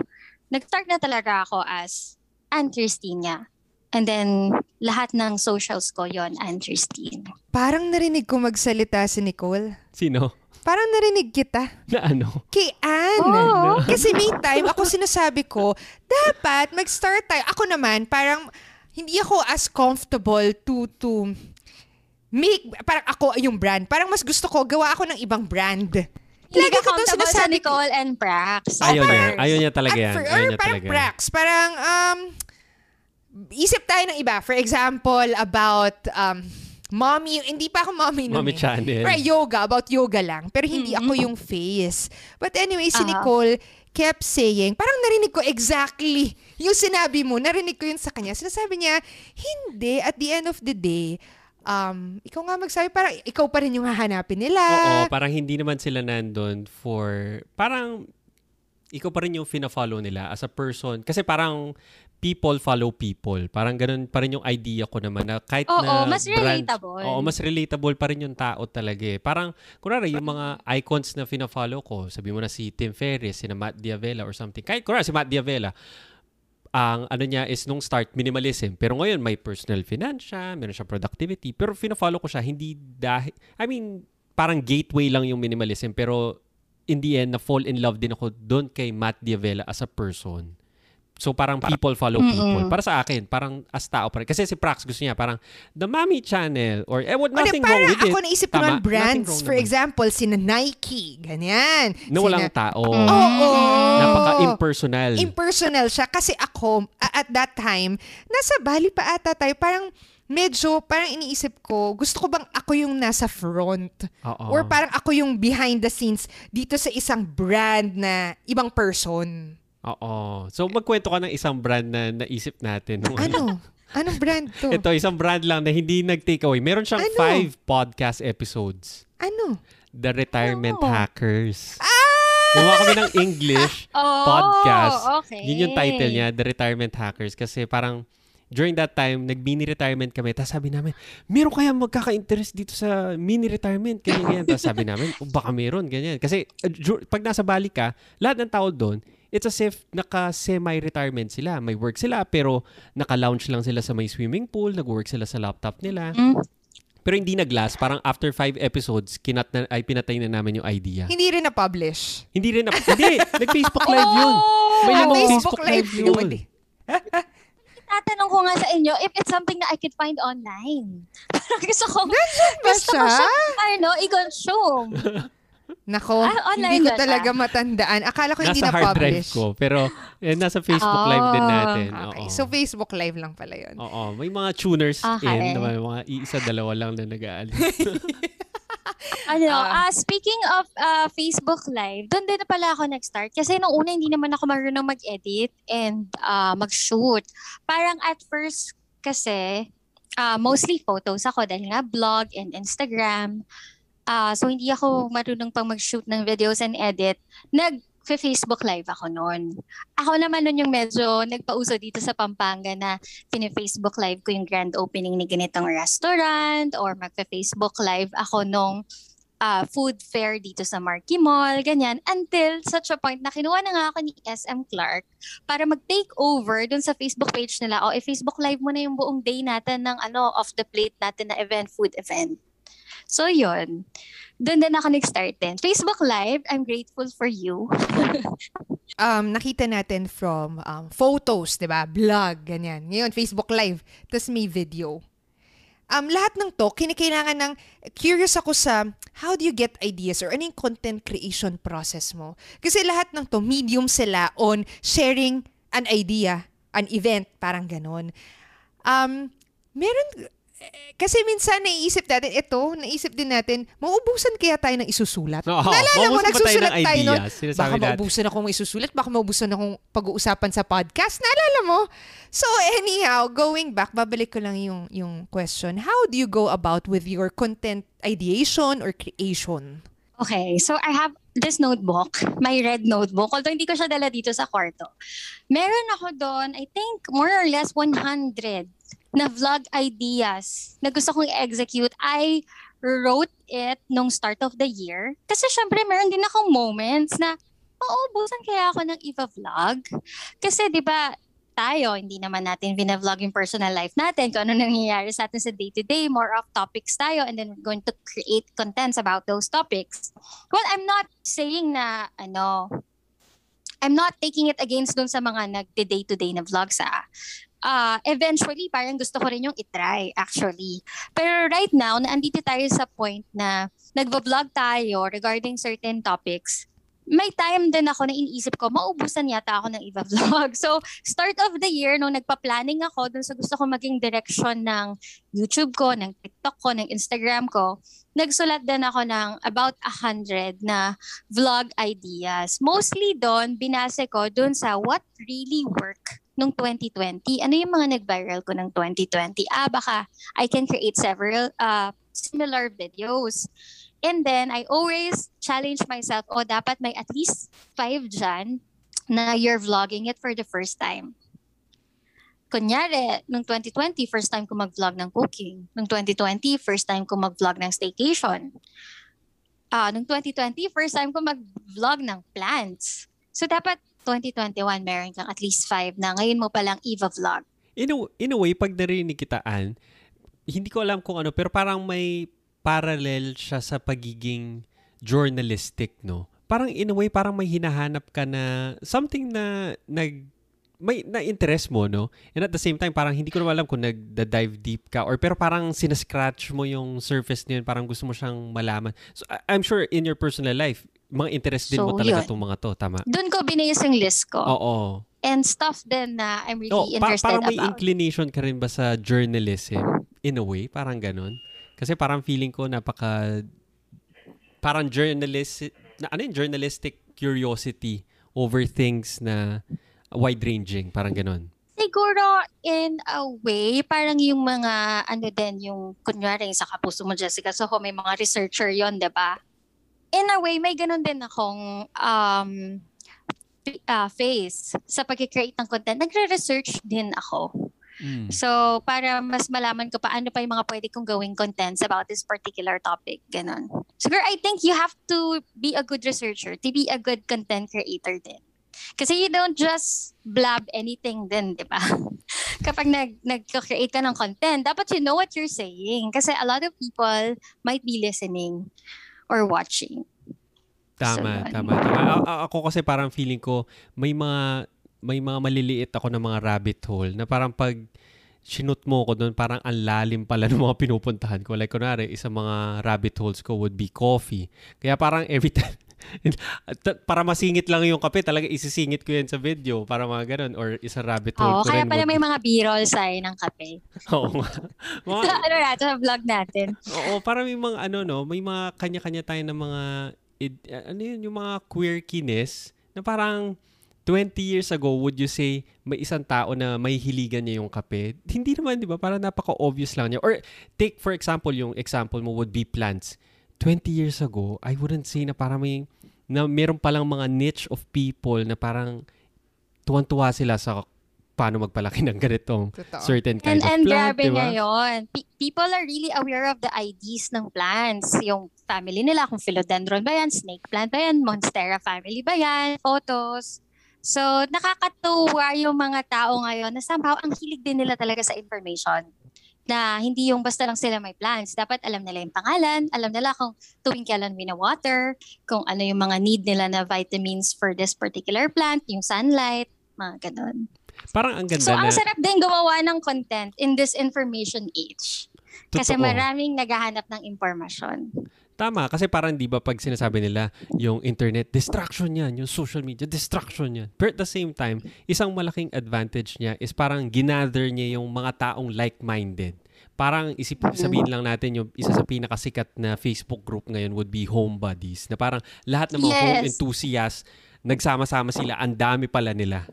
nag-start na talaga ako as Anne Tristine. And then, lahat ng socials ko yon Anne Tristine. Parang narinig ko magsalita si Nicole. Sino? Parang narinig kita. Na ano? Kay Anne. Oh. Kasi may time, ako sinasabi ko, dapat mag-start tayo. Ako naman, parang hindi ako as comfortable to to make, parang ako yung brand. Parang mas gusto ko, gawa ako ng ibang brand. Hindi ka comfortable sa Nicole and Prax. Ayaw niya. Ayaw niya talaga yan. For, Ayaw niya parang talaga. Prax. Parang, um, isip tayo ng iba. For example, about, um, mommy, hindi pa ako mommy nun. Mommy eh. Channel. Right, yoga, about yoga lang. Pero hindi mm-hmm. ako yung face. But anyway, si uh-huh. Nicole kept saying, parang narinig ko exactly yung sinabi mo, narinig ko yun sa kanya. Sinasabi niya, hindi, at the end of the day, um, ikaw nga magsabi, parang ikaw pa rin yung hahanapin nila. Oo, parang hindi naman sila nandun for, parang ikaw pa rin yung fina-follow nila as a person. Kasi parang, people follow people. Parang ganun pa rin yung idea ko naman na kahit oo, na mas brand, relatable. Oo, mas relatable pa rin yung tao talaga eh. Parang, kunwari, yung mga icons na fina-follow ko, sabi mo na si Tim Ferriss, si Matt D'Avella or something. Kahit kunwari si Matt D'Avella, ang ano niya is nung start, minimalism. Pero ngayon, may personal finance siya, meron siya productivity. Pero fina-follow ko siya, hindi dahil, I mean, parang gateway lang yung minimalism. Pero in the end, na-fall in love din ako doon kay Matt D'Avella as a person. So, parang people follow people. Mm-mm. Para sa akin, parang as tao pa rin. Kasi si Prax gusto niya, parang The Mommy Channel or eh, what, nothing wrong with it. Parang ako naisip ko ng brands. For naman. Example, sina Nike, ganyan. Na sina... walang tao. Oo. Oh, oh. Napaka-impersonal. Impersonal siya. Kasi ako, at that time, nasa Bali pa ata tayo, parang medyo, parang iniisip ko, gusto ko bang ako yung nasa front? Uh-oh. Or parang ako yung behind the scenes dito sa isang brand na ibang person? Oo. So, magkwento ka ng isang brand na naisip natin. Ano? Anong brand to? Ito, isang brand lang na hindi nag-takeaway. Meron siyang ano? five podcast episodes. Ano? The Retirement ano? Hackers. Ah! Gumawa kami ng English oh, podcast. Okay. Yun yung title niya, The Retirement Hackers. Kasi parang during that time, nag-mini-retirement kami. Tapos sabi namin, meron kaya magkaka-interest dito sa mini-retirement? Ganyan. Tapos sabi namin, oh, baka meron. Ganyan. Kasi uh, pag nasa Bali ka, lahat ng tao doon, it's as if naka-semi-retirement sila. May work sila, pero naka-lounge lang sila sa may swimming pool. Nag-work sila sa laptop nila. Mm. Pero hindi nag-last. Parang after five episodes, kinat na, ay pinatay na namin yung idea. Hindi rin na-publish. Hindi rin na-publish. Hindi! Nag-Facebook live yun. May oh, Facebook live yun. Tatanong ko nga sa inyo if it's something na I could find online. Parang gusto ko, gusto ko siya, ano, i-consume. Nako, ah, hindi ko talaga na matandaan. Akala ko nasa hindi na-publish. Nasa hard drive ko, pero eh, nasa Facebook oh, live din natin. Okay. So, Facebook live lang pala yun. Oo, may mga tuners okay. in. May mga isa-dalawa lang na nag-aalis. Ano, uh, uh, speaking of uh, Facebook Live, doon din na pala ako nag-start. Kasi nung una, hindi naman ako marunong mag-edit and uh, mag-shoot. Parang at first kasi, uh, mostly photos ako dahil nga blog and Instagram. Uh, so, hindi ako marunong pang mag-shoot ng videos and edit. Nag Facebook Live ako noon. Ako naman noon yung medyo nagpauso dito sa Pampanga na pini-Facebook Live ko yung grand opening ni ganitong restaurant or magpa-Facebook Live ako nung uh, food fair dito sa Marquee Mall, ganyan. Until such a point na kinuha na nga ako ni S M Clark para mag-take over dun sa Facebook page nila. O, i-Facebook Live mo na yung buong day natin ng ano, off the plate natin na event, food event. So, yun. Doon din ako nag-start din. Facebook Live, I'm grateful for you. um, nakita natin from um, photos, di ba? Blog, ganyan. Ngayon, Facebook Live. Tapos may video. Um, lahat ng to, kinikailangan ng, curious ako sa, how do you get ideas or anong content creation process mo? Kasi lahat ng to, medium sila on sharing an idea, an event, parang ganon. Um, meron... Kasi minsan naiisip natin, ito, naisip din natin, mauubusan kaya tayo ng isusulat. No, naalala mo, nagsusulat tayo, tayo nun. Baka mauubusan akong isusulat, baka mauubusan akong pag-uusapan sa podcast. Naalala mo? So anyhow, going back, babalik ko lang yung, yung question. How do you go about with your content ideation or creation? Okay, so I have this notebook, my red notebook, although hindi ko siya dala dito sa kwarto. Meron ako doon, I think, more or less one hundred na vlog ideas na gusto kong execute. I wrote it nung start of the year. Kasi syempre, meron din akong moments na, mauubusan kaya ako ng iba-vlog. Kasi diba, tayo, hindi naman natin vina-vlog yung personal life natin, kung ano nangyayari sa atin sa day-to-day, more of topics tayo, and then we're going to create contents about those topics. Well, I'm not saying na, ano, I'm not taking it against dun sa mga nag-day-to-day na vlogs, ah. Uh, eventually, parang gusto ko rin yung itry, actually. Pero right now, naandito tayo sa point na nagbablog tayo regarding certain topics. May time din ako na iniisip ko, maubusan yata ako ng iba-vlog. So, start of the year, nung nagpa-planning ako dun sa gusto ko maging direction ng YouTube ko, ng TikTok ko, ng Instagram ko, nagsulat din ako ng about one hundred na vlog ideas. Mostly dun, binase ko dun sa what really worked nung twenty twenty, ano yung mga nag-viral ko ng twenty twenty? Ah, baka I can create several uh, similar videos. And then, I always challenge myself, oh, dapat may at least five dyan na you're vlogging it for the first time. Kunyari, nung twenty twenty, first time ko mag-vlog ng cooking. Nung twenty twenty, first time ko mag-vlog ng staycation. Uh, nung twenty twenty, first time ko mag-vlog ng plants. So, dapat twenty twenty-one, meron kang at least five na ngayon mo palang i-vlog. In a, in a way, pag narinig kita, Anne, hindi ko alam kung ano, pero parang may parallel siya sa pagiging journalistic, no? Parang in a way, parang may hinahanap ka na something na nag, may na-interest mo, no? And at the same time, parang hindi ko na alam kung nag-dive deep ka or pero parang sinascratch mo yung surface niyan, parang gusto mo siyang malaman. So, I'm sure in your personal life, mga interest din so, mo talaga yun. Itong mga to, tama? Doon ko binayos yung list ko. Oo. And stuff din na I'm really oh, interested pa- parang about. Parang may inclination ka rin ba sa journalism? In a way, parang ganun. Kasi parang feeling ko napaka... Parang journalist... Na, ano yung journalistic curiosity over things na... wide-ranging, parang ganun. Siguro, in a way, parang yung mga, ano din, yung kunwari sa kapuso mo, Jessica, so ho, may mga researcher yon, diba? In a way, may ganun din akong um, uh, phase sa pag-create ng content. Nagre-research din ako. Mm. So, para mas malaman ko pa, ano pa yung mga pwede kong gawing contents about this particular topic, ganun. Siguro, I think you have to be a good researcher to be a good content creator din. Kasi you don't just blab anything din, di ba? Kapag nag, nag-create ka ng content, dapat you know what you're saying. Kasi a lot of people might be listening or watching. Tama, so, tama, tama. A- ako kasi parang feeling ko, may mga, may mga maliliit ako ng mga rabbit hole na parang pag sinut mo ko doon, parang ang lalim pala ng mga pinupuntahan ko. Like, kunwari, isang mga rabbit holes ko would be coffee. Kaya parang every time... Para masingit lang yung kape, talaga isisingit ko yan sa video para mga ganun or isa rabbit hole. Oo, kaya pala may mga b-rolls ay ng kape. Oo. Mga, so, ano natin, sa vlog natin. Oo, para may mga ano no, may mga kanya-kanya tayo ng mga ano yun, yung mga quirkiness na parang twenty years ago, would you say may isang tao na may hiligan niya yung kape? Hindi naman, di ba? Parang napaka-obvious lang niya. Or take for example, yung example mo would be plants. twenty years ago, I wouldn't say na parang may, na meron palang mga niche of people na parang tuwan-tuwa sila sa paano magpalaki ng ganitong certain kind and, of and plant. And grabe diba? Niya yun. P- people are really aware of the I Ds ng plants. Yung family nila, kung philodendron ba yan, snake plant ba yan, monstera family ba yan, photos. So, nakakatuwa yung mga tao ngayon na somehow ang hilig din nila talaga sa information. Na hindi yung basta lang sila may plans. Dapat alam nila yung pangalan, alam nila kung tuwing kailan winawater, kung ano yung mga need nila na vitamins for this particular plant, yung sunlight, mga ganun. Parang ang ganda so, na... So, ang sarap din gumawa ng content in this information age. Totoo. Kasi maraming naghahanap ng impormasyon. Tama, kasi parang di ba pag sinasabi nila yung internet, distraction yan, yung social media, distraction yan. But at the same time, isang malaking advantage niya is parang ginather niya yung mga taong like-minded. Parang isip, sabihin lang natin yung isa sa pinakasikat na Facebook group ngayon would be home buddies. Na parang lahat ng mga yes. home enthusiasts, nagsama-sama sila, ang dami pala nila.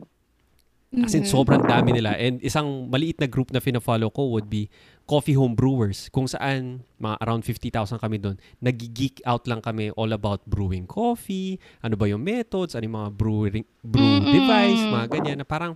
As in, sobrang dami nila. And isang maliit na group na fina-follow ko would be Coffee Home Brewers, kung saan mga around fifty thousand kami doon, nag-geek out lang kami all about brewing coffee, ano ba yung methods, ano yung mga brewing, brew device, mga ganyan. Na parang,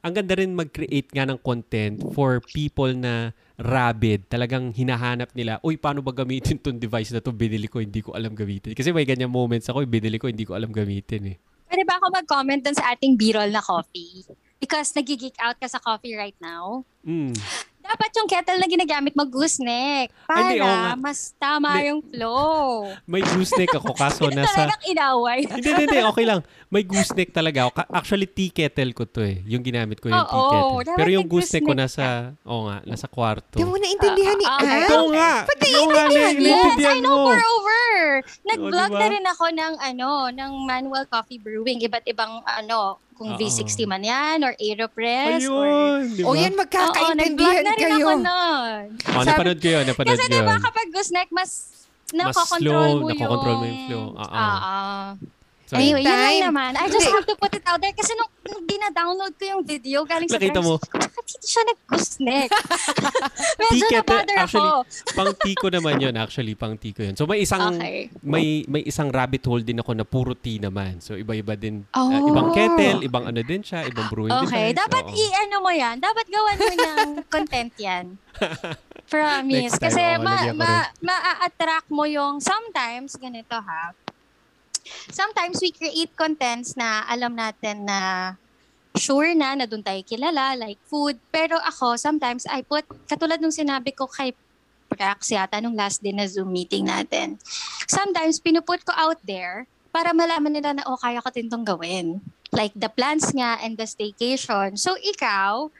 ang ganda rin mag-create nga ng content for people na rabid. Talagang hinahanap nila, uy, paano ba gamitin itong device na to? Binili ko, hindi ko alam gamitin. Kasi may ganyan moments ako, binili ko, hindi ko alam gamitin eh. Pwede ba ako mag-comment dun sa ating B-roll na coffee? Because nag-geek out ka sa coffee right now. Mm. Dapat yung kettle na ginagamit mag-gooseneck para Ay, oh, mas tama may, yung flow. May gooseneck ako kaso nasa... Talagang inaway. Hindi, hindi, okay lang. May gooseneck talaga. Actually, tea kettle ko to eh. Yung ginamit ko yung oh, tea kettle. Oh, pero yung gooseneck ko nasa, oh nga, nasa kwarto. Hindi mo naintindihan ni Anne. Ito nga. Pati naintindihan niya. Yes, I know moreover. Nag-vlog oh, diba? na rin ako ng ano, ng manual coffee brewing. Iba't ibang ano, kung Uh-oh. V sixty man yan or Aeropress. Ayun, or... Diba? O yan, magkakaintindihan kayo. Oo, nag-vlog na rin kayo. ako nun. Oh, napanood ko yun, napanood kasi yun. Kasi diba kapag gooseneck, mas nakokontrol mo yun. Mas slow, nakokontrol mo yung flow. Oo. Anyway, yun lang naman. I just have to put it out there kasi nung, nung dinadownload ko yung video galing sa Nakita mo. Bakit hindi siya nag-gooseneck? Medyo na-bother ako. Pang-tiko naman yun. Actually, pang-tiko yun. So, may isang okay. may may isang rabbit hole din ako na puro tea naman. So, iba-iba din. Oh. Uh, ibang kettle, ibang ano din siya, ibang brewing din. Okay. Device. Dapat oh. i-ano mo yan. Dapat gawan mo ng content yan. Promise. Time, kasi oh, ma- ma- ma-attract mo yung sometimes, ganito ha, sometimes we create contents na alam natin na sure na na doon tayo kilala, like food. Pero ako, sometimes I put, katulad nung sinabi ko kay Prax yata nung last din na Zoom meeting natin, sometimes pinuput ko out there para malaman nila na, oh, kaya ko din tong gawin. Like the plans nga and the staycation. So ikaw,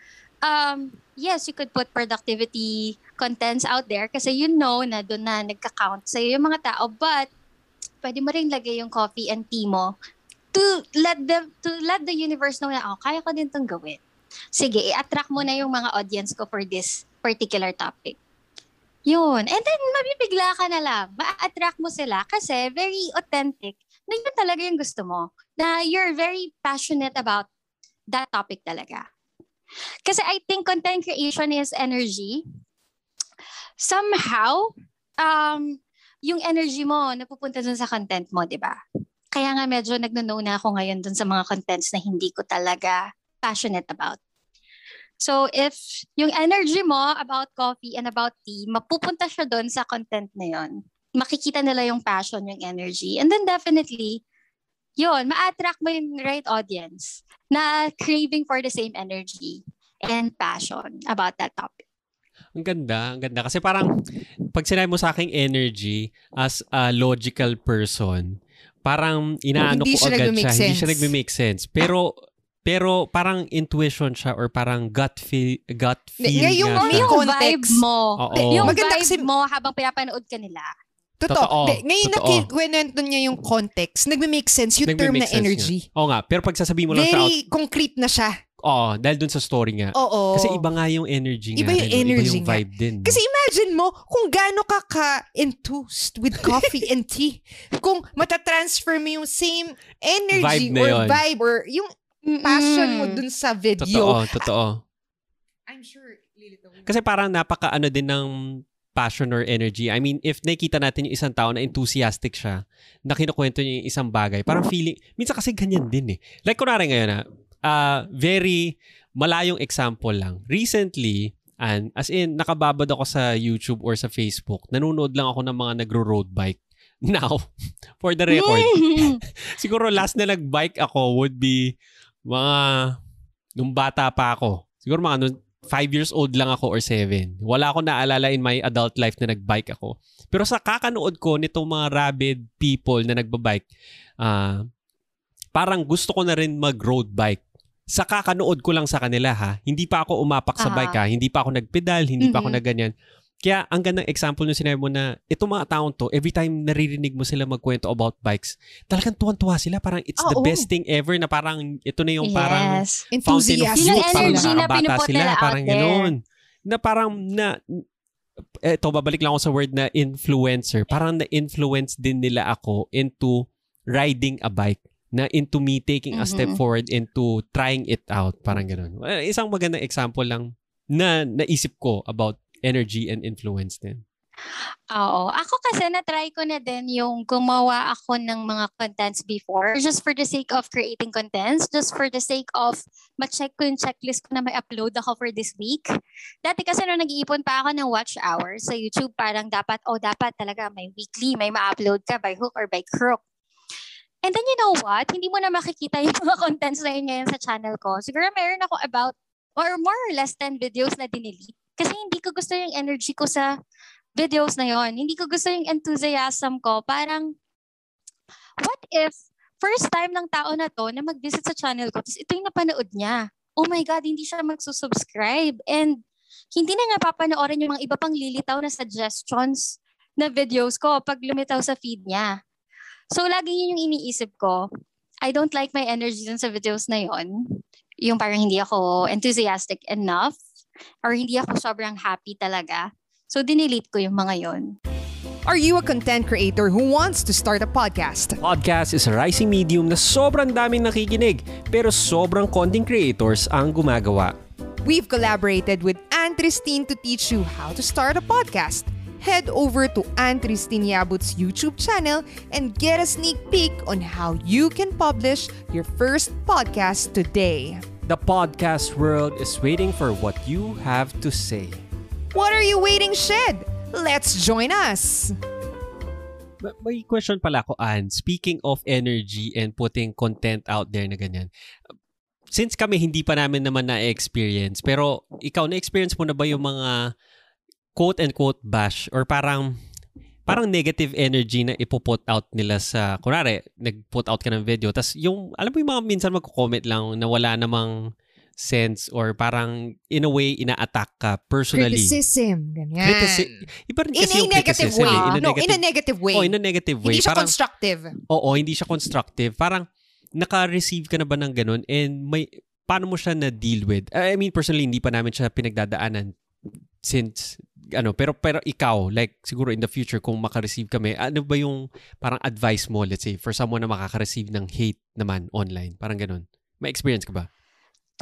um, yes, you could put productivity contents out there kasi you know na doon na nagka-count sa'yo yung mga tao. But pwede mo rin lagay yung coffee and tea mo to let the to let the universe know na, oh, kaya ko din tong gawin. Sige, i-attract mo na yung mga audience ko for this particular topic. Yun. And then, mabibigla ka na lang. Ma-attract mo sila kasi very authentic na yun talaga yung gusto mo. Na you're very passionate about that topic talaga. Kasi I think content creation is energy. Somehow, um... yung energy mo, napupunta dun sa content mo, di ba? Kaya nga medyo nagno-know na ako ngayon dun sa mga contents na hindi ko talaga passionate about. So if yung energy mo about coffee and about tea, mapupunta siya dun sa content na yun. Makikita nila yung passion, yung energy. And then definitely, yun, ma-attract mo yung right audience na craving for the same energy and passion about that topic. Ang ganda, ang ganda. Kasi parang, pag sinabi mo sa aking energy as a logical person, parang inaano ko agad siya. Sense. Hindi siya nag-make sense. Pero, pero parang intuition siya or parang gut feel, gut feel yeah, yung, niya. Yung vibe mo. Oo. Yung vibe mo habang pinapanood ka nila. Totoo. De, ngayon nakikwento niya yung context. Nagme-make sense yung term na energy. Nga. Oo nga. Pero pag sasabihin mo lang sa out... Very concrete na siya. Oo. Dahil dun sa story nga. Oo. Kasi iba nga yung energy nga. Iba yung energy nga. Iba yung vibe din. Kasi imagine mo kung gaano ka ka-enthused with coffee and tea. Kung matatransfer mo yung same energy vibe or yun. vibe or yung passion mm. mo dun sa video. Totoo. Totoo. I'm sure. Kasi parang napaka-ano din ng... passion or energy. I mean, if nakita natin yung isang tao na enthusiastic siya, na kinukwento niya yung isang bagay, parang feeling, minsan kasi ganyan din eh. Like, kunwari ngayon ah, uh, very malayong example lang. Recently, and as in, nakababad ako sa YouTube or sa Facebook, nanonood lang ako ng mga nagro-road bike. Now, for the record, siguro last na nag-bike ako would be mga, nung bata pa ako. Siguro mga nung, Five years old lang ako or seven. Wala akong naalala in my adult life na nagbike ako. Pero sa kakanood ko nitong mga rabid people na nagbabike, uh, parang gusto ko na rin mag-road bike. Sa kakanood ko lang sa kanila ha. Hindi pa ako umapak sa bike ha. Hindi pa ako nagpedal, hindi mm-hmm. pa ako nagganyan. Kaya ang gandang example nung sinabi mo na itong mga taong to, every time naririnig mo sila magkwento about bikes, talagang tuwan-tuwa sila. Parang it's oh, the oh. best thing ever na parang ito na yung yes. parang fountain of youth. Parang nakabata sila. Parang ganoon. Na parang na, eto babalik lang ako sa word na influencer. Parang na-influence din nila ako into riding a bike. Na into me taking mm-hmm. a step forward into trying it out. Parang ganoon. Isang magandang example lang na naisip ko about energy and influence din. Oo. Ako kasi na-try ko na din yung gumawa ako ng mga contents before just for the sake of creating contents, just for the sake of ma-check ko yung checklist ko na may upload ako for this week. Dati kasi nung nag-iipon pa ako ng watch hours sa YouTube, parang dapat, oh dapat talaga may weekly, may ma-upload ka by hook or by crook. And then you know what? Hindi mo na makikita yung mga contents na yun ngayon sa channel ko. Siguro mayroon ako about or more or less ten videos na dinelete. Kasi hindi ko gusto yung energy ko sa videos na yon. Hindi ko gusto yung enthusiasm ko. Parang, what if first time ng tao na to na mag-visit sa channel ko, tapos ito yung napanood niya. Oh my God, hindi siya magsusubscribe. And hindi na nga papanoorin yung mga iba pang lilitaw na suggestions na videos ko pag lumitaw sa feed niya. So, lagi yun yung iniisip ko. I don't like my energy dun sa videos na yon. Yung parang hindi ako enthusiastic enough. Or hindi ako sobrang happy talaga. So, dinelete ko yung mga yon. Are you a content creator who wants to start a podcast? Podcast is a rising medium na sobrang daming nakikinig, pero sobrang konting creators ang gumagawa. We've collaborated with Anne Tristine to teach you how to start a podcast. Head over to Anne Tristine Yabut's YouTube channel and get a sneak peek on how you can publish your first podcast today. The podcast world is waiting for what you have to say. What are you waiting, Shed? Let's join us! May question pala ako, Anne. Speaking of energy and putting content out there na ganyan, since kami hindi pa namin naman na-experience, pero ikaw, na-experience mo na ba yung mga quote-unquote bash or parang... parang negative energy na ipo-put out nila sa, kunwari, nag-put out ka ng video. Tapos yung, alam mo yung mga minsan magko-comment lang na wala namang sense or parang in a way, ina-attack ka personally. Criticism, ganyan. Critici- Iba rin kasi in a negative way. Eh. In a no, negative, in a negative way. Oh, in a negative way. Hindi siya parang, constructive. Oo, oh, oh, hindi siya constructive. Parang, naka-receive ka na ba ng ganun? And may, paano mo siya na-deal with? I mean, personally, hindi pa namin siya pinagdadaanan since ano pero pero ikaw like siguro in the future kung maka-receive kami, ano ba yung parang advice mo, let's say, for someone na makaka-receive ng hate naman online, parang ganun? May experience ka ba?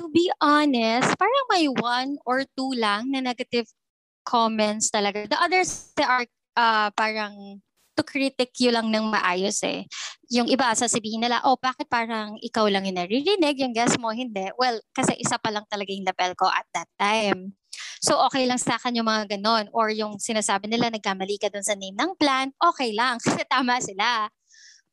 To be honest, parang may one or two lang na negative comments talaga. The others they are uh, parang to critique you lang ng maayos eh. Yung iba sasabihin nila, oh bakit parang ikaw lang yung naririnig, yung guest mo hindi. Well, kasi isa pa lang talaga yung lapel ko at that time. So okay lang sa akin yung mga ganon. Or yung sinasabi nila, nagkamali ka dun sa name ng plan, okay lang kasi tama sila.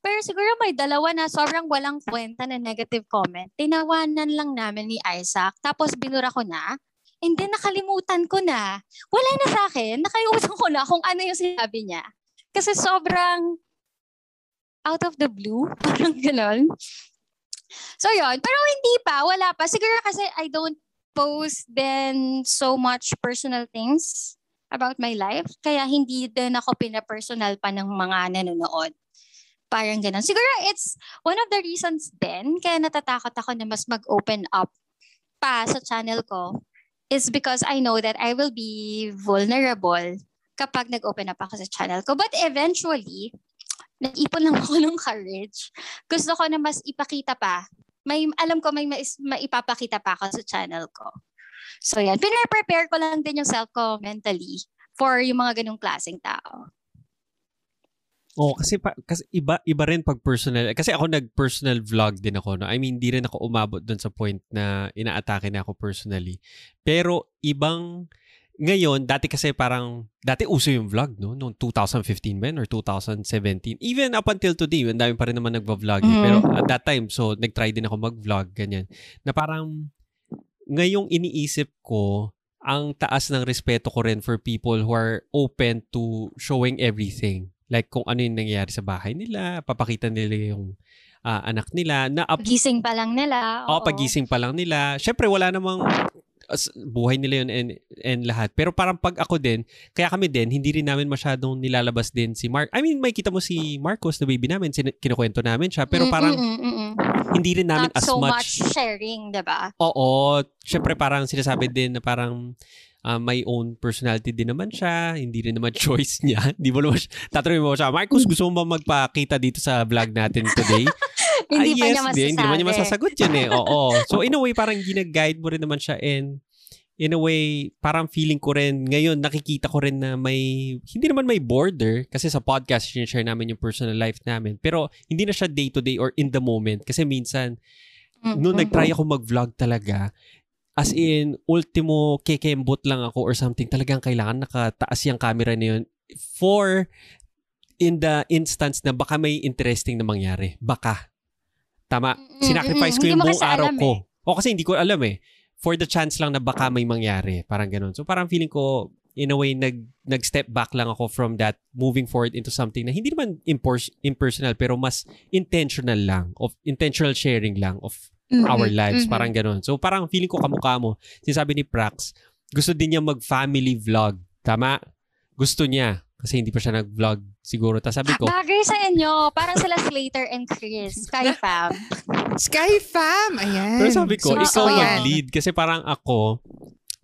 Pero siguro may dalawa na sobrang walang kwenta na negative comment. Tinawanan lang namin ni Isaac, tapos binura ko na. And then nakalimutan ko na. Wala na sa akin, nakalimutan ko na kung ano yung sinabi niya. Kasi sobrang out of the blue, parang ganon. So yun, pero hindi pa, wala pa. Siguro kasi I don't post then so much personal things about my life. Kaya hindi din ako pinapersonal pa ng mga nanonood. Parang ganun. Siguro it's one of the reasons din kaya natatakot ako na mas mag-open up pa sa channel ko is because I know that I will be vulnerable kapag nag-open up ako sa channel ko. But eventually, naipon lang ako ng courage. Gusto ko na mas ipakita pa. May, alam ko may mais, maipapakita pa ako sa channel ko. So yan, pina-prepare ko lang din yung self ko mentally for yung mga ganung klaseng tao. Oh, kasi pa, kasi iba iba rin pag personal. Kasi ako nag-personal vlog din ako, no. I mean, di rin ako umabot doon sa point na inaatake na ako personally. Pero ibang ngayon, dati kasi parang dati uso yung vlog, no, noong twenty fifteen man or twenty seventeen. Even up until today, ang dami pa rin naman nagva-vlog, mm. pero at that time, so nag-try din ako mag-vlog ganyan. Na parang ngayong iniisip ko, ang taas ng respeto ko rin for people who are open to showing everything. Like kung ano yung nangyayari sa bahay nila, papakita nila yung uh, anak nila. Na up- pagising pa lang nila. Oo, oo, pagising pa lang nila. Siyempre, wala namang uh, buhay nila yun and, and lahat. Pero parang pag ako din, kaya kami din, hindi rin namin masyadong nilalabas din si Mark. I mean, may kita mo si Marcos na baby namin, sin- kinukwento namin siya. Pero parang Mm-mm-mm-mm. hindi rin namin Not as so much. much sharing, diba? Oo. Siyempre, parang sinasabi din na parang Uh, my own personality din naman siya. Hindi rin naman choice niya. Hindi mo naman siya. Tatanungin mo siya, Marcos, gusto mo ba magpakita dito sa vlog natin today? Hindi ah, pa yes, niya masasabi. Din. Hindi naman niya masasagot yan eh. Oo. So in a way, parang ginaguide mo rin naman siya and in a way, parang feeling ko rin, ngayon nakikita ko rin na may, hindi naman may border kasi sa podcast, share namin yung personal life namin. Pero hindi na siya day-to-day or in the moment kasi minsan, mm-hmm. nung nag-try ako mag-vlog talaga, as in, ultimo kekembot lang ako or something. Talagang kailangan nakataas yung camera na yun for in the instance na baka may interesting na mangyari. Baka. Tama. Sinacrifice ko yung buong araw ko. Eh. O kasi hindi ko alam eh. For the chance lang na baka may mangyari. Parang ganun. So parang feeling ko, in a way, nag, nag-step back lang ako from that moving forward into something na hindi naman impor- impersonal pero mas intentional lang. Of intentional sharing lang of Mm-hmm. our lives. Mm-hmm. Parang ganun. So parang feeling ko kamukha mo. Sinasabi ni Prax, gusto din niya mag-family vlog. Tama? Gusto niya. Kasi hindi pa siya nag-vlog siguro. Tapos sabi ko, bagay sa inyo. Parang sila Slater and Chris. Sky Fam. Sky Fam! Ayan. Pero sabi ko, so, ikaw oh, mag-lead. Kasi parang ako,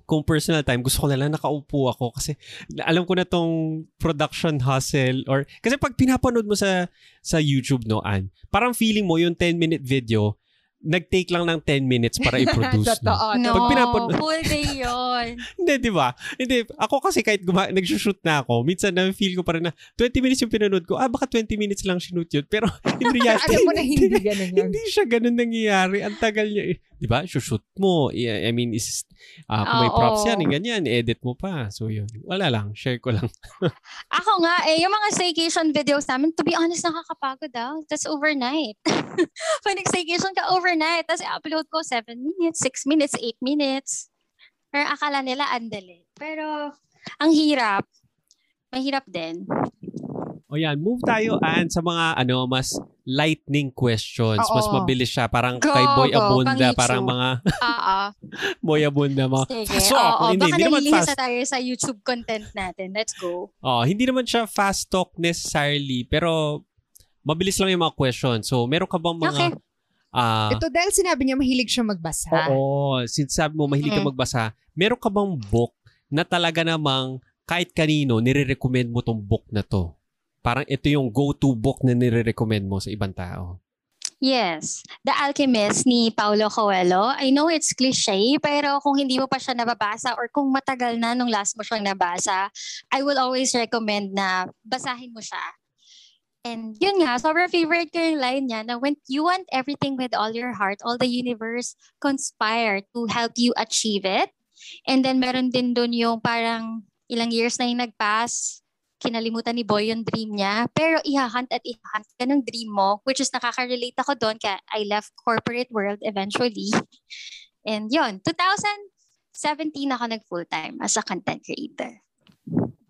kung personal time, gusto ko na lang nakaupo ako. Kasi alam ko na tong production hustle. Or, kasi pag pinapanood mo sa sa YouTube, no, Ann, parang feeling mo yung ten-minute video, nag-take lang ng ten minutes para i-produce. Totoo. No, Pag pinapod- full day yun. Hindi, di ba? Hindi. Ako kasi kahit guma- nag-shoot na ako, minsan na-feel ko pa rin na twenty minutes yung pinanood ko. Ah, baka twenty minutes lang sinute yun. Pero in reality, alam mo na hindi ganun yun. Hindi siya ganun nangyayari. Ang tagal niya eh. Di ba? Shoot mo. I mean, is, uh, kung may props yan, ganyan, edit mo pa. So yun. Wala lang. Share ko lang. Ako nga eh, yung mga staycation videos namin, to be honest, nakakapagod ah. That's overnight. Pag nag-staycation ka overnight, night. Tapos i-upload ko seven minutes, six minutes, eight minutes. Pero akala nila andali. Pero ang hirap. Mahirap din. O yan, move tayo an sa mga ano mas lightning questions. Oo. Mas mabilis siya. Parang go, kay Boy go. Abunda. Pang parang mga Boy Abunda. Mga fast talk. Oo, hindi, baka hindi nalilihis na tayo sa YouTube content natin. Let's go. Oh, hindi naman siya fast talk necessarily. Pero mabilis lang yung mga questions. So meron ka bang mga... Okay. Uh, Ito dahil sinabi niya mahilig siya magbasa. Oo. Sinasabi mo mahilig mm-hmm. ka magbasa. Meron ka bang book na talaga namang kahit kanino nire-recommend mo tong book na to? Parang ito yung go-to book na nire-recommend mo sa ibang tao. Yes. The Alchemist ni Paulo Coelho. I know it's cliché, pero kung hindi mo pa siya nababasa or kung matagal na nung last mo siyang nabasa, I will always recommend na basahin mo siya. And yun nga, sobrang favorite ko yung line niya na when you want everything with all your heart, all the universe conspire to help you achieve it. And then meron din dun yung parang ilang years na yung nag-pass, kinalimutan ni Boy yung dream niya, pero ihahunt at ihahunt ka ng dream mo, which is nakaka-relate ako dun kaya I left corporate world eventually. And yun, twenty seventeen ako nag-full-time as a content creator.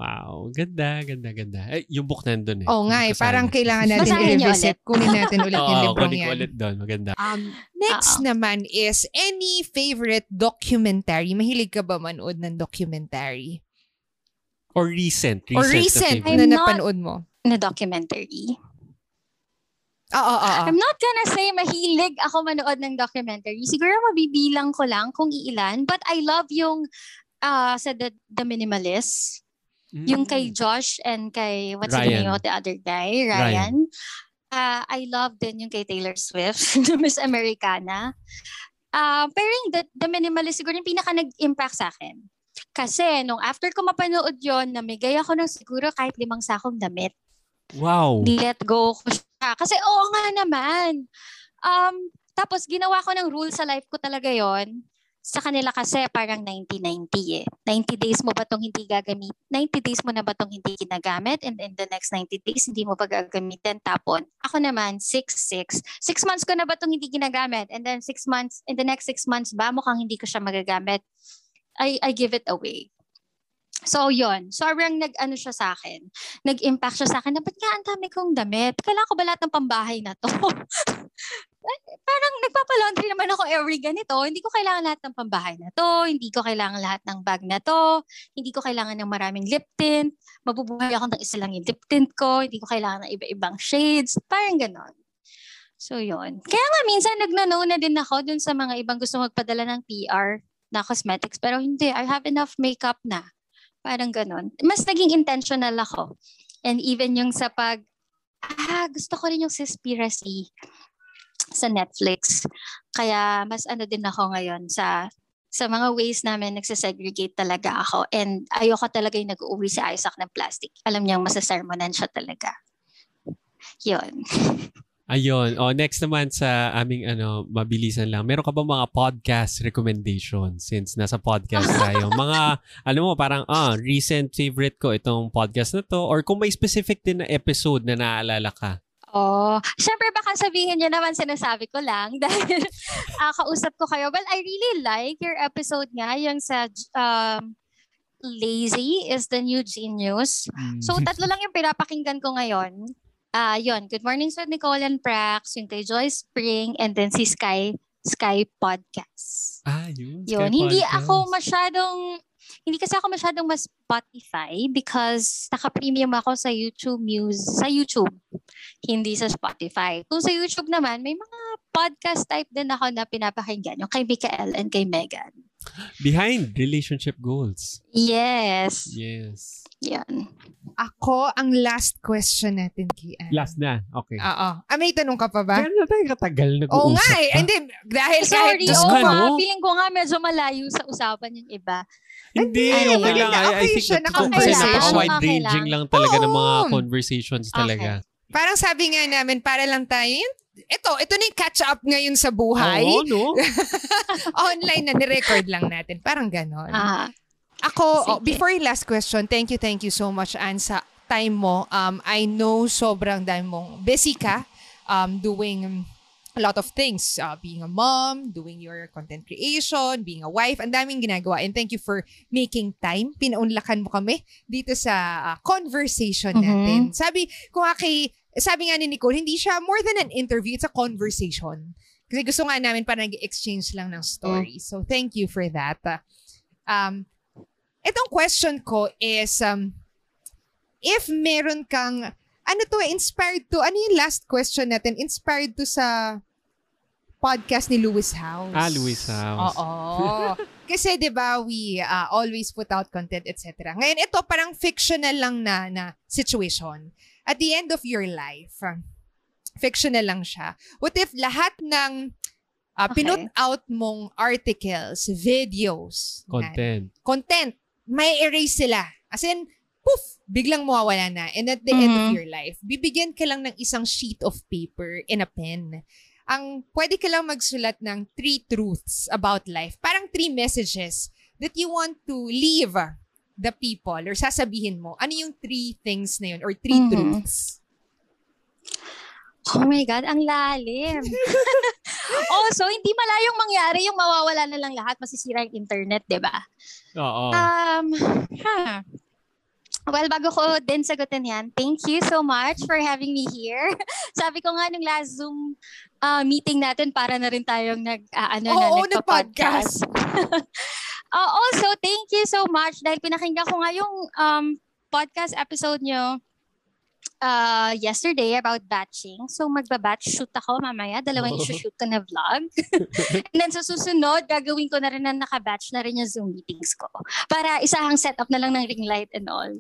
Wow, ganda, ganda, ganda. Eh, yung book nandun eh. Oo nga eh, parang kailangan natin i-revisit. Kunin natin ulit yung librong yan. Oo, kunin ulit doon. Maganda. Um, next Uh-oh. naman is, any favorite documentary? Mahilig ka ba manood ng documentary? Or recent? Recent or recent na, na napanood mo? Na documentary. Oo, oh, oo, oh, oh. I'm not gonna say mahilig ako manood ng documentary. Siguro mabibilang ko lang kung iilan. But I love yung uh, sa The, The Minimalist. Mm. Yung kay Josh and kay, what's his name, the other guy, Ryan. Ryan. Uh, I love din yung kay Taylor Swift, The Miss Americana. Uh, pero yung the, the Minimalist, siguro yung pinaka nag-impact sa akin. Kasi nung after ko mapanood yun, namigay ako ng siguro kahit limang sakong damit. Wow. Let go ko siya. Kasi oo nga naman. Um, tapos ginawa ko ng rule sa life ko talaga yon. Sa kanila kasi parang ninety ninety eh. ninety days mo ba itong hindi gagamit? ninety days mo na ba itong hindi ginagamit? And in the next ninety days, hindi mo ba gagamitin? Tapon. Ako naman, six six. six months ko na ba itong hindi ginagamit? And then six months, in the next six months ba, mukhang hindi ko siya magagamit? I, I give it away. So, yun. Sobrang nag-ano siya sa akin. Nag-impact siya sa akin na, ba't nga ang dami kong damit? Kailangan ko ba lahat ng pambahay na to? Parang nagpapalaundry naman ako every ganito. Hindi ko kailangan lahat ng pambahay na to. Hindi ko kailangan lahat ng bag na to. Hindi ko kailangan ng maraming lip tint. Mabubuhay ako ng isa lang yung lip tint ko. Hindi ko kailangan ng iba-ibang shades. Parang ganon. So, yun. Kaya nga minsan nagnanaw na din ako dun sa mga ibang gusto magpadala ng P R na cosmetics. Pero hindi. I have enough makeup na. Parang ganon. Mas naging intentional ako. And even yung sa pag, ah, gusto ko rin yung conspiracy sa Netflix. Kaya mas ano din ako ngayon sa sa mga ways namin nagsesegregate talaga ako. And ayoko talaga yung nag-uwi si Isaac ng plastic. Alam niyang masasermonan siya talaga. Yun. Ayun. O, next naman sa aming ano, mabilisan lang. Meron ka ba mga podcast recommendations since nasa podcast tayo? Mga, ano mo, parang ah, recent favorite ko itong podcast na to. Or kung may specific din na episode na naalala ka. Oh, syempre baka sabihin nyo naman sinasabi ko lang dahil uh, kausap ko kayo. Well, I really like your episode nga, yung sa um, Lazy is the New Genius. So, tatlo lang yung pinapakinggan ko ngayon. Uh, yun, Good Morning with Nicole and Prax, yung kay Joy Spring, and then si Sky, Sky Podcast. Ah, yun. Yun, hindi podcast. ako masyadong... Hindi kasi ako masyadong mas Spotify because naka-premium ako sa YouTube Music, sa YouTube, hindi sa Spotify. Kung sa YouTube naman, may mga podcast type din ako na pinapakinggan, yung kay Mikael and kay Megan. Behind Relationship Goals. Yes. Yes. Yan. Ako, ang last question natin, Kian. Last na? Okay. Oo. Ah, may tanong ka pa ba? Gano'n tayo katagal nag-uusap. Oo nga eh. And then, dahil sorry, kahit... Sorry, oo. Feeling ko nga medyo malayo sa usapan yung iba. Hindi. Ay, okay lang. lang. I, I think that napaka-wide-ranging lang talaga ng mga conversations talaga. Okay. Parang sabi nga namin, para lang tayo ito, ito na yung catch-up ngayon sa buhay. Oo, no? Online na, nirecord lang natin. Parang ganon. Ah. Ako, oh, before yung last question, thank you, thank you so much, Anne, sa time mo. Um, I know sobrang dami mong busy ka um, doing a lot of things. Uh, being a mom, doing your content creation, being a wife, ang daming ginagawa. And thank you for making time. Pinaunlakan mo kami dito sa uh, conversation natin. Mm-hmm. Sabi, kung aki... Sabi nga ni Nicole, hindi siya more than an interview, it's a conversation. Kasi gusto nga namin parang nag-exchange lang ng story. So, thank you for that. Um, itong question ko is, um, if meron kang, ano to, inspired to, ano yung last question natin? Inspired to sa podcast ni Lewis Howes. Ah, Lewis Howes. Oo. Kasi diba, we uh, always put out content, et cetera. Ngayon, ito parang fictional lang na, na situation. At the end of your life, fictional lang siya. What if lahat ng uh, okay. pinut out mong articles, videos, content, na, content, may erase sila. As in, poof, biglang mawawala na. And at the mm-hmm. end of your life, bibigyan ka lang ng isang sheet of paper and a pen. Ang pwede ka lang magsulat ng three truths about life. Parang three messages that you want to leave the people, or sasabihin mo, ano yung three things na yun, or three mm-hmm. truths? Oh my God, ang lalim. Also, hindi malayong mangyari yung mawawala na lang lahat, masisira yung internet, di ba? Oo. Um, huh. Well, bago ko din sagutin yan, thank you so much for having me here. Sabi ko nga nung last Zoom uh, meeting natin, para na rin tayong nag, uh, ano, oh, na, oh, nagpa-podcast. Uh, also, thank you so much dahil pinakinggan ko nga yung um, podcast episode nyo uh, yesterday about batching. So magbabatch shoot ako mamaya. Dalawang oh. shoot ko na vlog. And then sa susunod, gagawin ko na rin na nakabatch na rin yung Zoom meetings ko. Para isahang setup na lang ng ring light and all.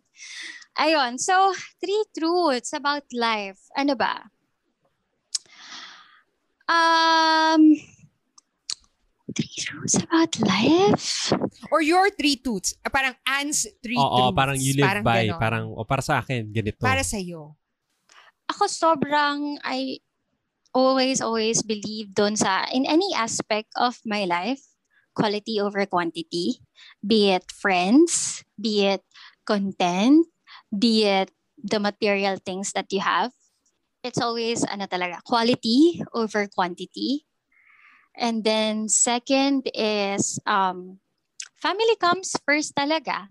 Ayun. So, three truths about life. Ano ba? Um... Three truths about life? Or your three truths. Parang Anne's three Oo, truths. Oo, parang you live parang by. Ganon. Parang, o para sa akin, ganito. Para sa'yo. Ako sobrang, I always, always believe dun sa, in any aspect of my life, quality over quantity. Be it friends, be it content, be it the material things that you have. It's always, ano talaga, quality over quantity. And then second is um, family comes first talaga.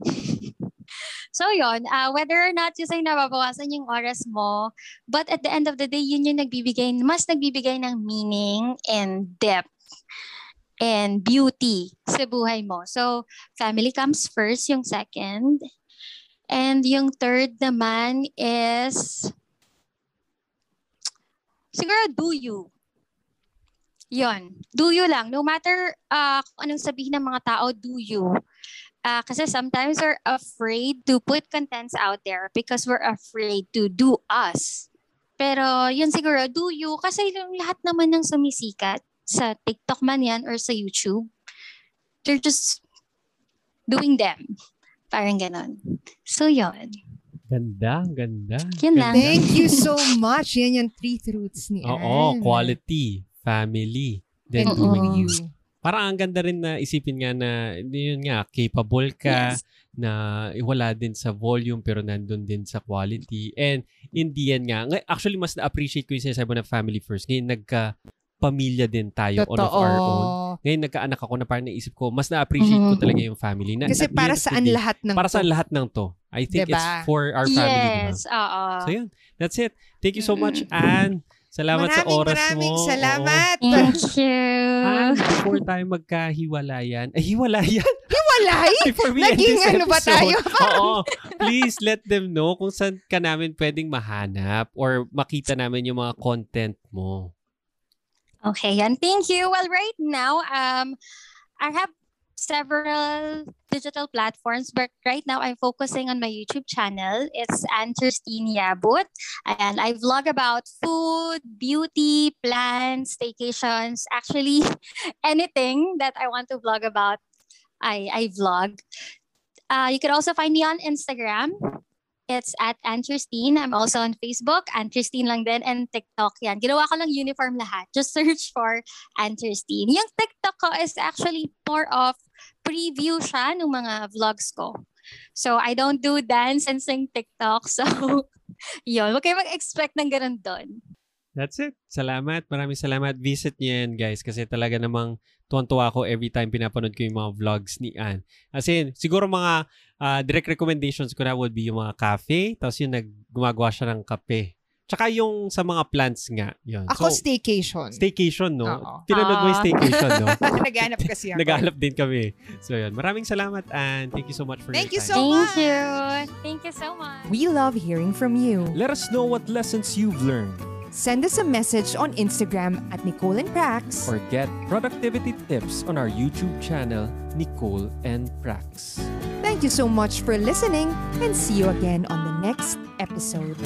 So yon, uh, whether or not you say nababawasan yung oras mo, but at the end of the day, yun yung nagbibigay, mas nagbibigay ng meaning and depth and beauty sa buhay mo. So family comes first, yung second. And yung third naman is, siguro do you. Yon, do you lang. No matter uh, anong sabihin ng mga tao, do you. Uh, kasi sometimes we're afraid to put contents out there because we're afraid to do us. Pero yun siguro, do you. Kasi yung lahat naman ng sumisikat, sa TikTok man yan or sa YouTube, they're just doing them. Parang ganon. So yon. Ganda, ganda. Yun lang. Thank you so much. Yan yung three truths ni Anne. Oo, quality. Family, then uh-oh. Doing you. Parang ang ganda rin na isipin nga na, yun nga, capable ka, yes. na wala din sa volume pero nandun din sa quality. And in the end nga, actually mas na-appreciate ko yung sinasabi na family first. Ngayon, nagka-pamilya din tayo totoo. On of our own. Ngayon, nagka-anak ako na parang naisip ko, mas na-appreciate mm-hmm. ko talaga yung family. Na, kasi para saan today, lahat ng para to? Para saan lahat ng to. I think diba? It's for our yes, family. Yes, oo. So yun, that's it. Thank you so much, Anne. Salamat maraming, sa oras maraming mo. Maraming salamat. Oo. Thank you. And before tayo magkahiwalayan. Eh, hiwalayan? Hiwalay? Naging ano ba tayo? Oo. Please let them know kung saan ka namin pwedeng mahanap or makita namin yung mga content mo. Okay. And thank you. Well, right now, um, I have several digital platforms, but right now I'm focusing on my YouTube channel. It's Anne Tristine Yabut, and I vlog about food, beauty, plans, staycations, actually anything that I want to vlog about, I, I vlog. Uh, you can also find me on Instagram. It's at Anne Tristine. I'm also on Facebook, Anne Tristine lang din, and TikTok yan. Ginawa ko lang uniform lahat. Just search for Anne Tristine. Yung TikTok ko is actually more of preview siya ng mga vlogs ko. So, I don't do dance and sing TikTok. So, yun. Huwag kayo mag-expect ng ganun doon. That's it. Salamat. Maraming salamat. Visit niyo yan, guys. Kasi talaga namang tuwan-tuwa ako every time pinapanood ko yung mga vlogs ni Anne. As in, siguro mga uh, direct recommendations ko na would be yung mga cafe. Tapos yung nag-gumagawa siya ng kape. Tsaka yung sa mga plants nga. Yun. Ako so, staycation. Staycation, no? Uh-oh. Pinanood mo yung staycation, no? Nag-aanap kasi ako. Nag-aanap din kami. So, yun. Maraming salamat, Anne. Thank you so much for Thank your time. Thank you so much. Thank you. Thank you so much. We love hearing from you. Let us know what lessons you've learned. Send us a message on Instagram at Nicole and Prax or get productivity tips on our YouTube channel, Nicole and Prax. Thank you so much for listening and see you again on the next episode.